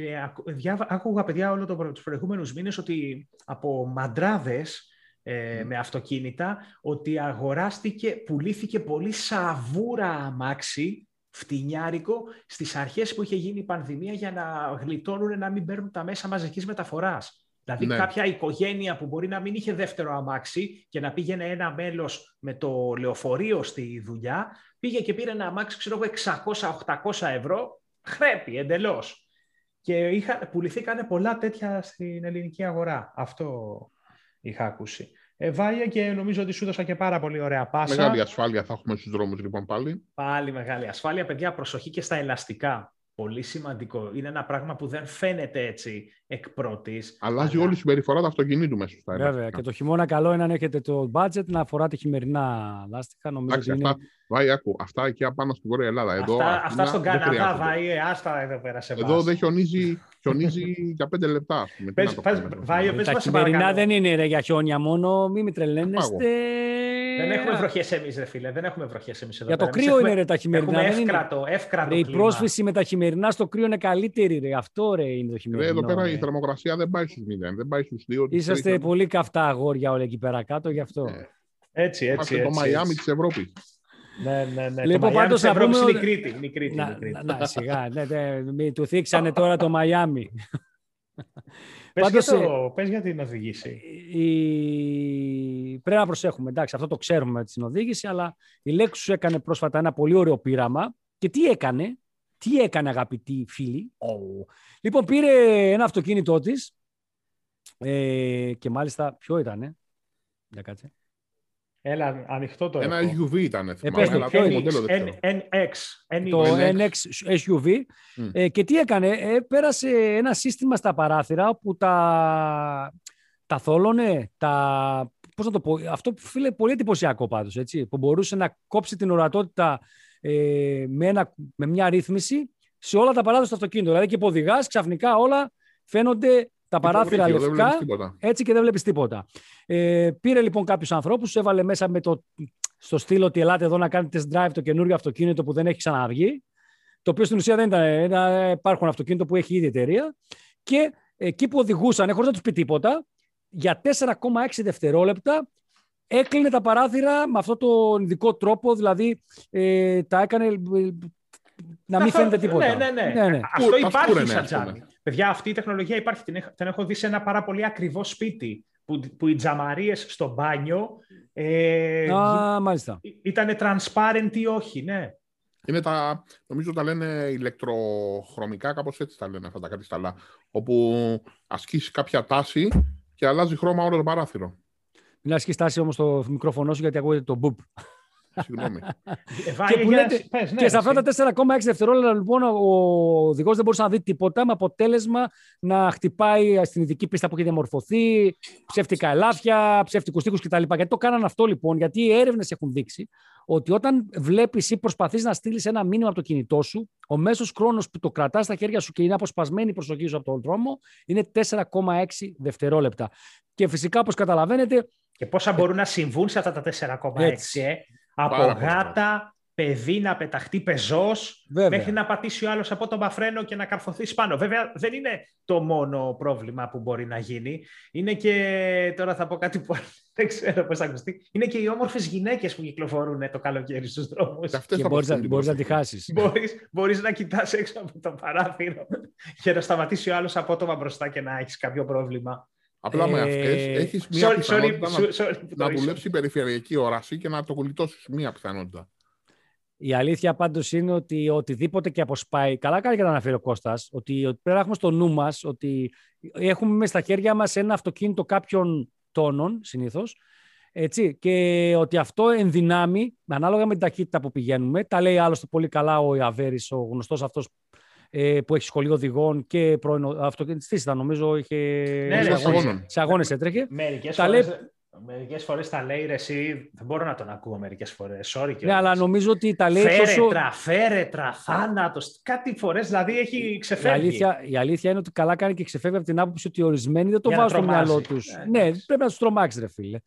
διά, άκουγα, παιδιά, όλο το, τους προηγούμενους μήνες ότι από μαντράδες ε, mm. με αυτοκίνητα, ότι αγοράστηκε, πουλήθηκε πολύ σαβούρα αμάξι, φτηνιάρικο, στις αρχές που είχε γίνει η πανδημία για να γλιτώνουν να μην παίρνουν τα μέσα μαζικής μεταφοράς. Δηλαδή ναι. κάποια οικογένεια που μπορεί να μην είχε δεύτερο αμάξι και να πήγαινε ένα μέλος με το λεωφορείο στη δουλειά, πήγε και πήρε ένα αμάξι, ξέρω εγώ, εξακόσια με οκτακόσια ευρώ, χρέπει εντελώς. Και είχα, πουληθήκανε πολλά τέτοια στην ελληνική αγορά. Αυτό είχα ακούσει. Ε, Βάιε, και νομίζω ότι σου έδωσα και πάρα πολύ ωραία πάσα. Μεγάλη ασφάλεια θα έχουμε στους δρόμους λοιπόν πάλι. Πάλι μεγάλη ασφάλεια. Παιδιά, προσοχή και στα ελαστικά. Πολύ σημαντικό. Είναι ένα πράγμα που δεν φαίνεται έτσι εκ πρώτης. Αλλάζει αλλά... όλη η συμπεριφορά του αυτοκινήτου μέσα στα ελαστικά. Βέβαια. Και το χειμώνα καλό είναι αν έχετε το budget να αφοράτε χειμερινά λάστιχα. Νομίζω Άξι, είναι... αυτά, Βάι, άκου. Αυτά εκεί πάνω στην Βόρεια Ελλάδα. Εδώ, αυτά, Αθήνα, αυτά στον Καναδά, Βάι, άστα εδώ πέρα σε βάση. Εδώ δεν χιονίζει, χιονίζει για πέντε λεπτά. Πες, πες, Βάι, πες, τα χειμερινά δεν είναι ρε, για χιόνια μόνο, μην με τρελαίνεστε. Δεν έχουμε βροχές εμείς, ρε φίλε. Δεν έχουμε βροχές εμείς εδώ. Για πέρα. Το κρύο έχουμε... είναι ρε, τα χειμερινά. Έχουμε εύκρατο, εύκρατο ρε, η πρόσφυση με τα χειμερινά στο κρύο είναι καλύτερη. Ρε. Αυτό ρε, είναι το χειμερινό. Ρε, εδώ πέρα ρε. Η θερμοκρασία δεν πάει στους μηδέν, δεν πάει στους δύο. Είσαστε τρία, πολύ καυτά αγόρια όλα εκεί πέρα κάτω, γι' αυτό. Ε. Έτσι, έτσι. Είμαστε το Μαϊάμι της Ευρώπης. Ναι, ναι, ναι. Λοιπόν, το πάντως, Μαϊάμι της Ευρώπης είναι η Κρήτη. Είναι η Κρήτη, να, είναι η Κρήτη. Να, σιγά. Του θίξανε τώρα το Μαϊάμι. Πες, πάντως, για το, πες για την οδήγηση. Η... Πρέπει να προσέχουμε, εντάξει, αυτό το ξέρουμε με την οδήγηση, αλλά η Lexus έκανε πρόσφατα ένα πολύ ωραίο πείραμα. Και τι έκανε, τι έκανε αγαπητοί φίλοι. Oh. Λοιπόν, πήρε ένα αυτοκίνητό της ε, και μάλιστα ποιο ήτανε. Για κάτσε. Έλα, ανοιχτό το ένα έχω. γιου βι ήταν, θυμάμαι. Το εν εξ ες γιου βι. Mm. Ε, και τι έκανε, ε, πέρασε ένα σύστημα στα παράθυρα που τα, τα θόλωνε, τα, πώς να το πω, αυτό φίλε, πολύ εντυπωσιακό πάντως, έτσι, που μπορούσε να κόψει την ορατότητα ε, με, ένα, με μια ρύθμιση σε όλα τα παράθυρα στο αυτοκίνητο. Δηλαδή και υποδηγάς, ξαφνικά όλα φαίνονται... Τα παράθυρα λευκά, έτσι και δεν βλέπεις τίποτα. Ε, πήρε λοιπόν κάποιους ανθρώπους, έβαλε μέσα με το, στο στήλο ότι ελάτε εδώ να κάνετε test drive το καινούργιο αυτοκίνητο που δεν έχει ξαναβγεί, το οποίο στην ουσία δεν ήταν ένα υπάρχον αυτοκίνητο που έχει ήδη εταιρεία, και εκεί που οδηγούσαν, χωρίς να τους πει τίποτα, για τέσσερα κόμμα έξι δευτερόλεπτα έκλεινε τα παράθυρα με αυτόν τον ειδικό τρόπο, δηλαδή ε, τα έκανε... Ε, να μην φαίνεται τίποτα. Ναι, ναι, ναι. ναι, ναι. Αυτό που, υπάρχει σαν τζάμι. Παιδιά, αυτή η τεχνολογία υπάρχει. Την έχω, την έχω δει σε ένα πάρα πολύ ακριβό σπίτι που, που οι τζαμαρίες στο μπάνιο ε, Α, μάλιστα. Ήτανε transparent ή όχι, ναι. Είναι τα, νομίζω τα λένε ηλεκτροχρωμικά, κάπως έτσι τα λένε αυτά τα κρυσταλλά, όπου ασκείς κάποια τάση και αλλάζει χρώμα όλο το παράθυρο. Μην ασκείς τάση όμως το μικρόφωνο σου γιατί ακούγεται το μπουπ. Συγγνώμη. Και, που λέτε, πες, ναι, και σε αυτά τα τέσσερα κόμμα έξι δευτερόλεπτα, λοιπόν, ο οδηγός δεν μπορούσε να δει τίποτα, με αποτέλεσμα να χτυπάει στην ειδική πίστα που είχε διαμορφωθεί, ψεύτικα ελάφια, ψεύτικους τοίχους κτλ. Γιατί το κάνανε αυτό, λοιπόν, γιατί οι έρευνες έχουν δείξει ότι όταν βλέπεις ή προσπαθείς να στείλεις ένα μήνυμα από το κινητό σου, ο μέσος χρόνος που το κρατάς στα χέρια σου και είναι αποσπασμένη η προσοχή σου από τον δρόμο είναι τέσσερα κόμμα έξι δευτερόλεπτα. Και φυσικά, όπως καταλαβαίνετε. Και πόσα μπορούν να συμβούν σε αυτά τα τέσσερα κόμμα έξι. Ε? Από πάρα γάτα, παιδί να πεταχτεί πεζός, μέχρι να πατήσει ο άλλος από το μπαφρένο και να καρφωθεί πάνω. Βέβαια, δεν είναι το μόνο πρόβλημα που μπορεί να γίνει. Είναι και. Τώρα θα πω κάτι που δεν ξέρω πώς θα ακουστεί. Είναι και οι όμορφες γυναίκες που κυκλοφορούν το καλοκαίρι στους δρόμους. Και μπορείς να, μπορείς να τη χάσεις. Μπορείς, μπορείς να κοιτάς έξω από το παράθυρο και να σταματήσει ο άλλος απότομα μπροστά και να έχεις κάποιο πρόβλημα. Απλά με αυτές έχεις μία sorry, πιθανότητα sorry, sorry, sorry, να, να δουλέψει η περιφερειακή όραση και να το γλιτώσεις μία πιθανότητα. Η αλήθεια πάντως είναι ότι οτιδήποτε και αποσπάει, καλά κάνει και να αναφέρει ο Κώστας, ότι, ότι πρέπει να έχουμε στο νου μας ότι έχουμε μέσα στα χέρια μας ένα αυτοκίνητο κάποιων τόνων συνήθως, έτσι, και ότι αυτό ενδυνάμει, ανάλογα με την ταχύτητα που πηγαίνουμε, τα λέει άλλωστε πολύ καλά ο Ιαβέρης, ο γνωστός αυτός, που έχει σχολείο οδηγών και πρώην αυτοκινητιστής ήταν, νομίζω, είχε... ναι, σε, αγώνες, σε αγώνες έτρεχε. Μερικές τα φορές, λέ... μερικές φορές τα λέει, ρε, εσύ, δεν μπορώ να τον ακούω μερικές φορές. Sorry, ναι, αλλά νομίζω ότι τα λέει... Φέρετρα, τόσο... φέρετρα, θάνατος, κάτι φορές, δηλαδή έχει ξεφεύγει. Η αλήθεια, η αλήθεια είναι ότι καλά κάνει και ξεφεύγει από την άποψη ότι οι ορισμένοι δεν το βάζουν στο μυαλό τους. Ναι, ναι, πρέπει να τους τρομάξει, ρε φίλε.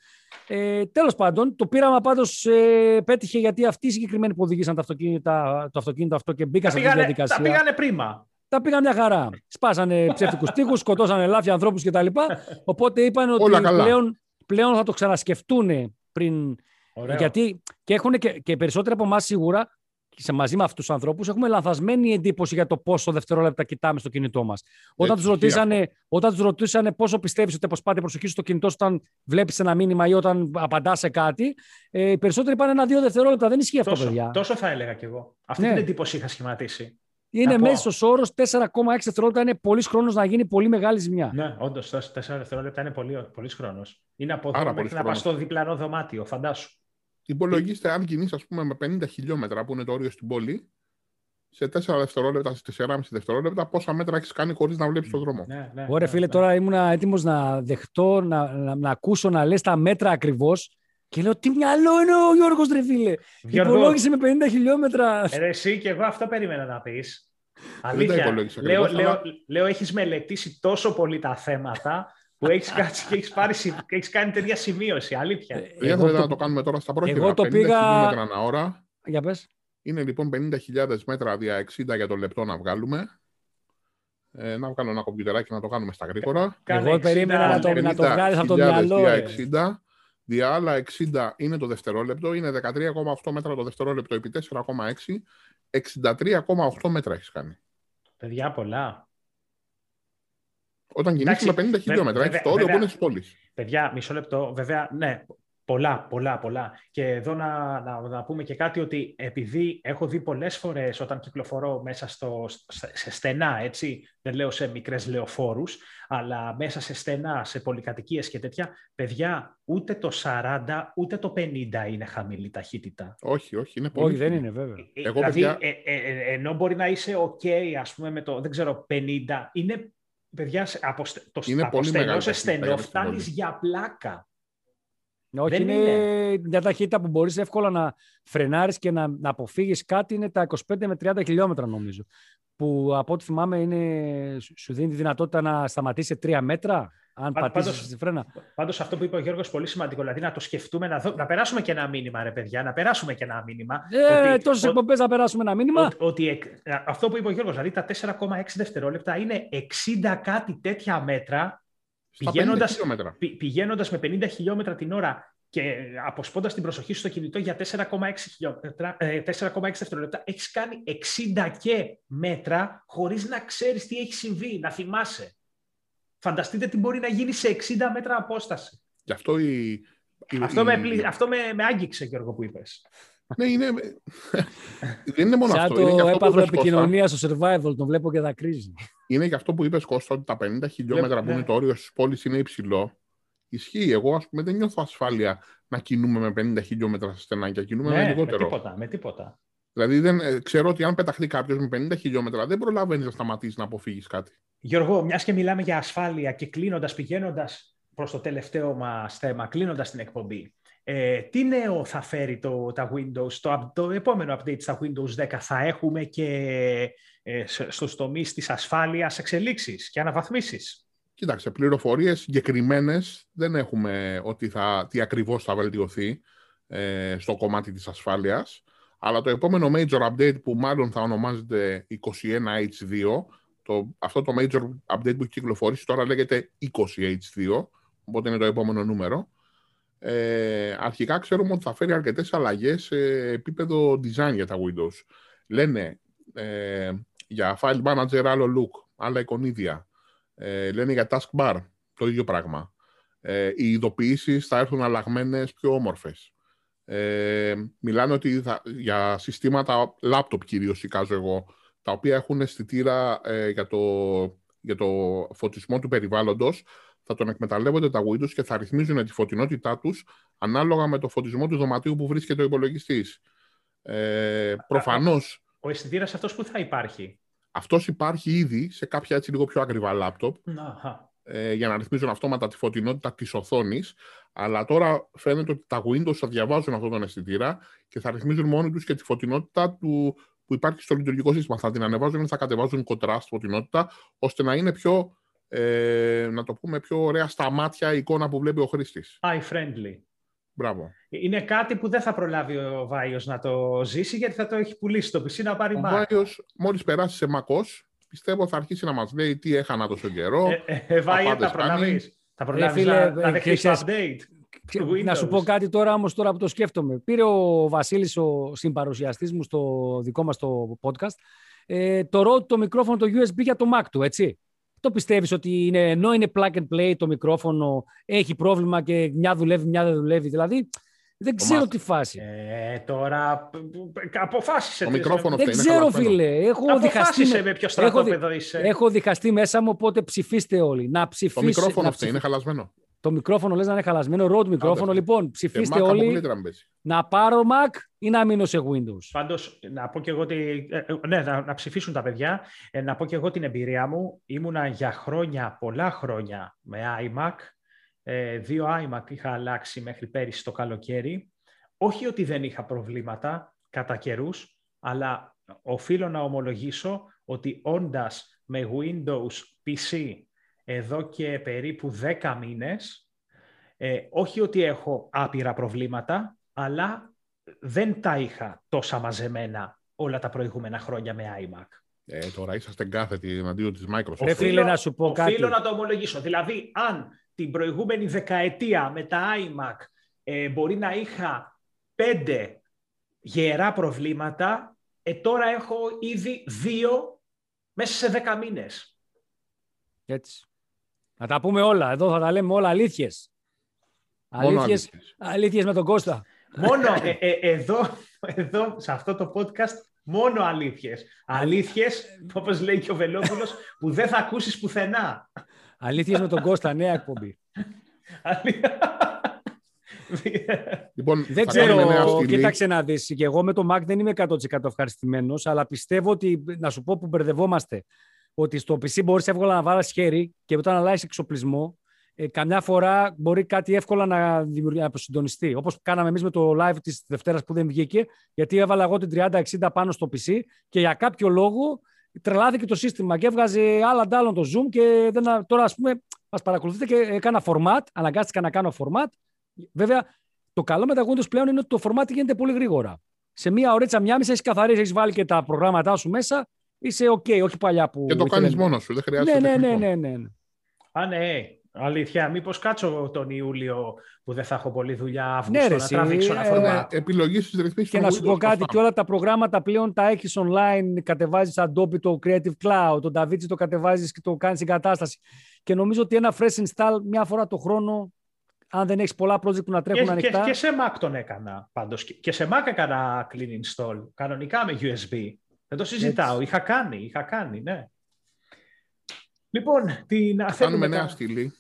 Ε, τέλος πάντων, το πείραμα πάντως ε, πέτυχε, γιατί αυτοί οι συγκεκριμένοι που οδηγήσαν το αυτοκίνητο αυτό και μπήκαν σε αυτή τη διαδικασία. Τα πήγανε πρίμα. Τα πήγαν μια χαρά. Σπάσανε ψεύτικους τοίχους, σκοτώσανε ελάφια ανθρώπους κτλ. Οπότε είπαν ότι πλέον, πλέον θα το ξανασκεφτούν πριν. Ωραίο. Γιατί και, έχουν και, και περισσότεροι από εμάς σίγουρα, σε μαζί με αυτούς τους ανθρώπους, έχουμε λανθασμένη εντύπωση για το πόσο δευτερόλεπτα κοιτάμε στο κινητό μας. Όταν τους ρωτήσανε, όταν τους ρωτήσανε πόσο πιστεύεις ότι αποσπάται η προσοχή σου στο κινητό σου όταν βλέπεις ένα μήνυμα ή όταν απαντάς σε κάτι, ε, οι περισσότεροι πάνε ένα-δύο δευτερόλεπτα. Δεν ισχύει αυτό, παιδιά. Τόσο θα έλεγα κι εγώ. Αυτή ναι. την εντύπωση είχα σχηματίσει. Είναι μέσος όρος τέσσερα κόμμα έξι δευτερόλεπτα. Είναι πολύς χρόνος να γίνει πολύ μεγάλη ζημιά. Ναι, όντως, τέσσερα δευτερόλεπτα είναι πολύς χρόνος. Είναι από εδώ μέχρι να πας στο διπλανό δωμάτιο, φαντάσου. Υπολογίστε, αν κινείς, ας πούμε, με πενήντα χιλιόμετρα που είναι το όριο στην πόλη, σε τέσσερα δευτερόλεπτα, σε τεσσεράμισι δευτερόλεπτα, πόσα μέτρα έχεις κάνει χωρίς να βλέπεις τον δρόμο. Ναι, ναι, ωραία, φίλε, ναι. Τώρα ήμουν έτοιμος να δεχτώ, να, να, να ακούσω να λες τα μέτρα ακριβώς. Και λέω, τι μυαλό είναι ο Γιώργος, ρε φίλε. Γιώργο, υπολόγισε με πενήντα χιλιόμετρα. Ρε, εσύ και εγώ αυτό περίμενα να πεις. Αλήθεια. Λέω, αλλά... λέω, λέω, έχεις μελετήσει τόσο πολύ τα θέματα. Που έχεις κάτσει και έχεις, πάρει, και έχεις κάνει τέτοια σημείωση, αλήθεια. Δεν θα το... το κάνουμε τώρα στα πρόχειρα. Εγώ το πενήντα πήγα... χιλιόμετρα ανά ώρα. Για πες. Είναι λοιπόν πενήντα χιλιάδες μέτρα δια εξήντα για το λεπτό να βγάλουμε. Ε, να βγάλω ένα κομπιουτεράκι να το κάνουμε στα γρήγορα. Εγώ εξήντα περίμενα να το, να το βγάλεις από το μυαλό. εξήντα δια άλλα εξήντα είναι το δευτερόλεπτο. Είναι δεκατρία κόμμα οκτώ μέτρα το δευτερόλεπτο επί τέσσερα κόμμα έξι. εξήντα τρία κόμμα οκτώ μέτρα έχεις κάνει. Παιδιά, πολλά. Όταν κινήσουμε πενήντα χιλιόμετρα, έχει το όριο που είναι στις πόλεις. Παιδιά, μισό λεπτό, βέβαια, ναι, πολλά, πολλά, πολλά. Και εδώ να, να, να πούμε και κάτι, ότι επειδή έχω δει πολλές φορές όταν κυκλοφορώ μέσα στο, σε στενά, έτσι, δεν λέω σε μικρές λεωφόρους, αλλά μέσα σε στενά, σε πολυκατοικίες και τέτοια, παιδιά, ούτε το σαράντα, ούτε το πενήντα είναι χαμηλή ταχύτητα. Όχι, όχι, είναι πολύ. Όχι, δεν είναι, βέβαια. Ε, Εγώ, δηλαδή, παιδιά... ε, ε, ε, ε, ενώ μπορεί να είσαι ok, ας πούμε, με το, δεν ξέρω, πενήντα, είναι... Παιδιά, από, το, από στενό σε στενό φτάνεις για πλάκα. Όχι, δεν είναι, είναι μια ταχύτητα που μπορείς εύκολα να φρενάρεις και να, να αποφύγεις κάτι. Είναι τα είκοσι πέντε με τριάντα χιλιόμετρα, νομίζω. Που από ό,τι θυμάμαι είναι, σου δίνει τη δυνατότητα να σταματήσεις σε τρία μέτρα, αν Πά, πατήσεις τη φρένα. Πάντως αυτό που είπε ο Γιώργος πολύ σημαντικό. Δηλαδή να το σκεφτούμε, να, δω, να περάσουμε και ένα μήνυμα, ρε παιδιά. Να περάσουμε και ένα μήνυμα. Ε, ότι, τόσες εκπομπές να περάσουμε ένα μήνυμα. Ότι, ότι, αυτό που είπε ο Γιώργος, δηλαδή τα τέσσερα κόμμα έξι δευτερόλεπτα είναι εξήντα κάτι τέτοια μέτρα, πηγαίνοντας, πη, πηγαίνοντας με πενήντα χιλιόμετρα την ώρα και αποσπώντας την προσοχή σου στο κινητό για τέσσερα κόμμα έξι δευτερόλεπτα, έχεις κάνει εξήντα και μέτρα χωρίς να ξέρεις τι έχει συμβεί, να θυμάσαι. Φανταστείτε τι μπορεί να γίνει σε εξήντα μέτρα απόσταση. Και αυτό, η, η, αυτό, η, με, η... αυτό με, με άγγιξε, Γιώργο, που είπες. Ναι, είναι... δεν είναι μόνο αυτό. Σαν το έπαθλο επικοινωνία στο Survivor, τον βλέπω και δακρύζει. Είναι και αυτό που είπες, Κώστα, ότι τα πενήντα χιλιόμετρα που είναι το όριο στις πόλεις είναι υψηλό. Ισχύει. Εγώ, ας πούμε, δεν νιώθω ασφάλεια να κινούμε με πενήντα χιλιόμετρα στα στενάκια. Κινούμε ναι, με λιγότερο. Με τίποτα, με τίποτα. Δηλαδή, δεν, ε, ξέρω ότι αν πεταχθεί κάποιος με πενήντα χιλιόμετρα, δεν προλαβαίνεις να σταματήσεις να αποφύγεις κάτι. Γιώργο, μιας και μιλάμε για ασφάλεια και κλείνοντας, πηγαίνοντας προς το τελευταίο μας θέμα, κλείνοντας την εκπομπή, ε, τι νέο θα φέρει το, τα Windows, το, το επόμενο update στα Windows δέκα, θα έχουμε και ε, στους τομείς της ασφάλειας εξελίξεις και αναβαθμίσεις? Κοίταξε, πληροφορίες συγκεκριμένες δεν έχουμε ότι θα, τι ακριβώς θα βελτιωθεί ε, στο κομμάτι της ασφάλειας, αλλά το επόμενο major update που μάλλον θα ονομάζεται είκοσι ένα έιτς δύο, το, αυτό το major update που έχει κυκλοφορήσει τώρα λέγεται είκοσι έιτς δύο, οπότε είναι το επόμενο νούμερο. Ε, αρχικά ξέρουμε ότι θα φέρει αρκετές αλλαγές σε επίπεδο design για τα Windows. Λένε ε, για file manager άλλο look, άλλα εικονίδια. Ε, λένε για taskbar, το ίδιο πράγμα. Ε, οι ειδοποιήσεις θα έρθουν αλλαγμένες, πιο όμορφες. Ε, μιλάνε ότι θα, για συστήματα laptop κυρίως, εικάζω εγώ, τα οποία έχουν αισθητήρα ε, για, το, για το φωτισμό του περιβάλλοντος, θα τον εκμεταλλεύονται τα Windows και θα ρυθμίζουν τη φωτεινότητά τους ανάλογα με το φωτισμό του δωματίου που βρίσκεται ο υπολογιστής. Ε, προφανώς... Ο αισθητήρας αυτός που θα υπάρχει. Αυτός υπάρχει ήδη σε κάποια έτσι λίγο πιο ακριβά λάπτοπ, ε, για να ρυθμίζουν αυτόματα τη φωτεινότητα της οθόνης, αλλά τώρα φαίνεται ότι τα Windows θα διαβάζουν αυτόν τον αισθητήρα και θα ρυθμίζουν μόνοι τους και τη φωτεινότητα του, που υπάρχει στο λειτουργικό σύστημα. Θα την ανεβάζουν ή θα κατεβάζουν κοντράστ φωτεινότητα, ώστε να είναι πιο, ε, να το πούμε, πιο ωραία στα μάτια η εικόνα που βλέπει ο χρήστης. Eye-friendly. Μπράβο. Είναι κάτι που δεν θα προλάβει ο Βάιος να το ζήσει, γιατί θα το έχει πουλήσει στο πισί να πάρει Mac. Ο Βάιος, μόλις περάσει σε Mac Ο Ες, πιστεύω θα αρχίσει να μας λέει τι έχανα τόσο καιρό. Ε, ε, Βάιε, θα προλάβεις, θα προλάβεις ε, φίλε, να, να δεχτείς το update. Να σου πω κάτι τώρα, όμως τώρα που το σκέφτομαι. Πήρε ο Βασίλης, ο συμπαρουσιαστής μου στο δικό μας το podcast, ε, το Rode, το μικρόφωνο, το γιου ες μπι για το Mac του, έτσι. Το πιστεύεις ότι είναι, ενώ είναι plug and play το μικρόφωνο, έχει πρόβλημα και μια δουλεύει, μια δεν δουλεύει. Δηλαδή, δεν ξέρω Μάτι. τι φάση. Ε, τώρα αποφάσισε. Το μικρόφωνο δεν ξέρω, φίλε. Έχω διχαστεί, με ποιο στρατόπεδο είσαι. Έχω διχαστεί μέσα μου, οπότε ψηφίστε όλοι. Να ψηφίστε, το μικρόφωνο αυτό είναι χαλασμένο. Το μικρόφωνο λες να είναι χαλασμένο, road μικρόφωνο. Άντε, λοιπόν, ψηφίστε όλοι να πάρω Mac ή να μείνω σε Windows. Πάντως, να πω και εγώ ότι, ναι, να, να ψηφίσουν τα παιδιά. Ε, να πω και εγώ την εμπειρία μου. Ήμουνα για χρόνια, πολλά χρόνια με iMac. Ε, δύο iMac είχα αλλάξει μέχρι πέρυσι το καλοκαίρι. Όχι ότι δεν είχα προβλήματα κατά καιρούς, αλλά οφείλω να ομολογήσω ότι όντας με Windows πι σι εδώ και περίπου δέκα μήνες, ε, όχι ότι έχω άπειρα προβλήματα, αλλά δεν τα είχα τόσα μαζεμένα όλα τα προηγούμενα χρόνια με iMac. Ε, τώρα είσαστε κάθετοι εναντίον της Microsoft. Ρε φίλε, να σου πω κάτι. Οφείλω να το ομολογήσω. Δηλαδή, αν την προηγούμενη δεκαετία με τα iMac ε, μπορεί να είχα πέντε γερά προβλήματα, ε, τώρα έχω ήδη δύο μέσα σε δέκα μήνες. Έτσι. Να τα πούμε όλα. Εδώ θα τα λέμε όλα αλήθειες. Αλήθειες, αλήθειες. αλήθειες με τον Κώστα. Μόνο ε, ε, εδώ, εδώ, σε αυτό το podcast, μόνο αλήθειες. Αλήθειες, όπως λέει και ο Βελόπουλος, που δεν θα ακούσεις πουθενά. Αλήθειες με τον Κώστα, νέα εκπομπή. Λοιπόν, δεν ξέρω, κοίταξε να δεις. Και εγώ με το Mac δεν είμαι εκατό τοις εκατό ευχαριστημένος, αλλά πιστεύω ότι, να σου πω που μπερδευόμαστε, ότι στο πι σι μπορείς εύκολα να βάλεις χέρι και μετά να αλλάξεις εξοπλισμό. Ε, καμιά φορά μπορεί κάτι εύκολα να, να συντονιστεί. Όπως κάναμε εμείς με το live της Δευτέρας που δεν βγήκε, γιατί έβαλα εγώ την τριάντα εξήντα πάνω στο πι σι και για κάποιο λόγο τρελάθηκε το σύστημα και έβγαζε άλλα ντάλλον το Zoom και δεν, τώρα ας πούμε μας παρακολουθείτε και έκανα format, αναγκάστηκα να κάνω format. Βέβαια, το καλό με τα Windows πλέον είναι ότι το format γίνεται πολύ γρήγορα. Σε μία ωρίτσα, μία μισή, έχεις καθαρίσει, έχεις βάλει και τα προγράμματά σου μέσα. Είσαι οκ, okay, όχι παλιά που... Και το κάνεις μόνος σου, δεν χρειάζεται... Ναι, ναι, ναι, ναι, ναι. Α, ναι, αλήθεια. Μήπως κάτσω τον Ιούλιο που δεν θα έχω πολλή δουλειά, Αύγουστο, ναι, να εσύ, τραβήξω ένα φορμάτ. Ε, επιλογή στις ρυθμίσεις... Και να σου πω κάτι, και όλα τα προγράμματα πλέον τα έχεις online, κατεβάζεις Adobe, το Creative Cloud, το DaVinci το κατεβάζεις και το κάνεις εγκατάσταση. Και νομίζω ότι ένα fresh install μια φορά το χρόνο... Αν δεν έχεις πολλά project που να τρέχουν και, ανοιχτά. Και, και σε Mac τον έκανα πάντως. Και σε Mac έκανα clean install, κανονικά με γιου ες μπι. Δεν το συζητάω. Έτσι. Είχα κάνει, είχα κάνει, ναι. Λοιπόν, την... Θα κάνουμε νέα στήλη.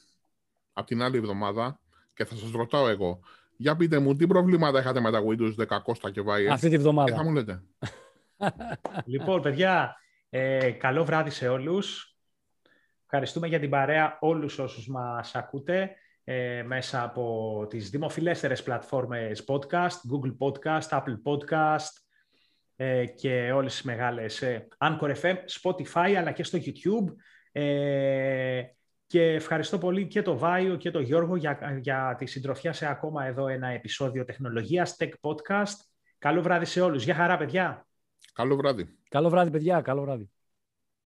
από την άλλη εβδομάδα και θα σας ρωτάω εγώ. Για πείτε μου, τι προβλήματα είχατε με τα Windows δέκα Κώστα και Βάιε. Αυτή τη εβδομάδα. Και θα μου λέτε. Λοιπόν, παιδιά, ε, καλό βράδυ σε όλους. Ευχαριστούμε για την παρέα όλους όσους μας ακούτε ε, μέσα από τις δημοφιλέστερες πλατφόρμες podcast, Google Podcast, Apple Podcast ε, και όλες τις μεγάλες ε, Anchor εφ εμ, Spotify αλλά και στο YouTube. Ε, και ευχαριστώ πολύ και το Βάιο και το Γιώργο για, για τη συντροφιά σε ακόμα εδώ ένα επεισόδιο τεχνολογίας Tech Podcast. Καλό βράδυ σε όλους. Γεια χαρά, παιδιά. Καλό βράδυ. Καλό βράδυ, παιδιά. Καλό βράδυ.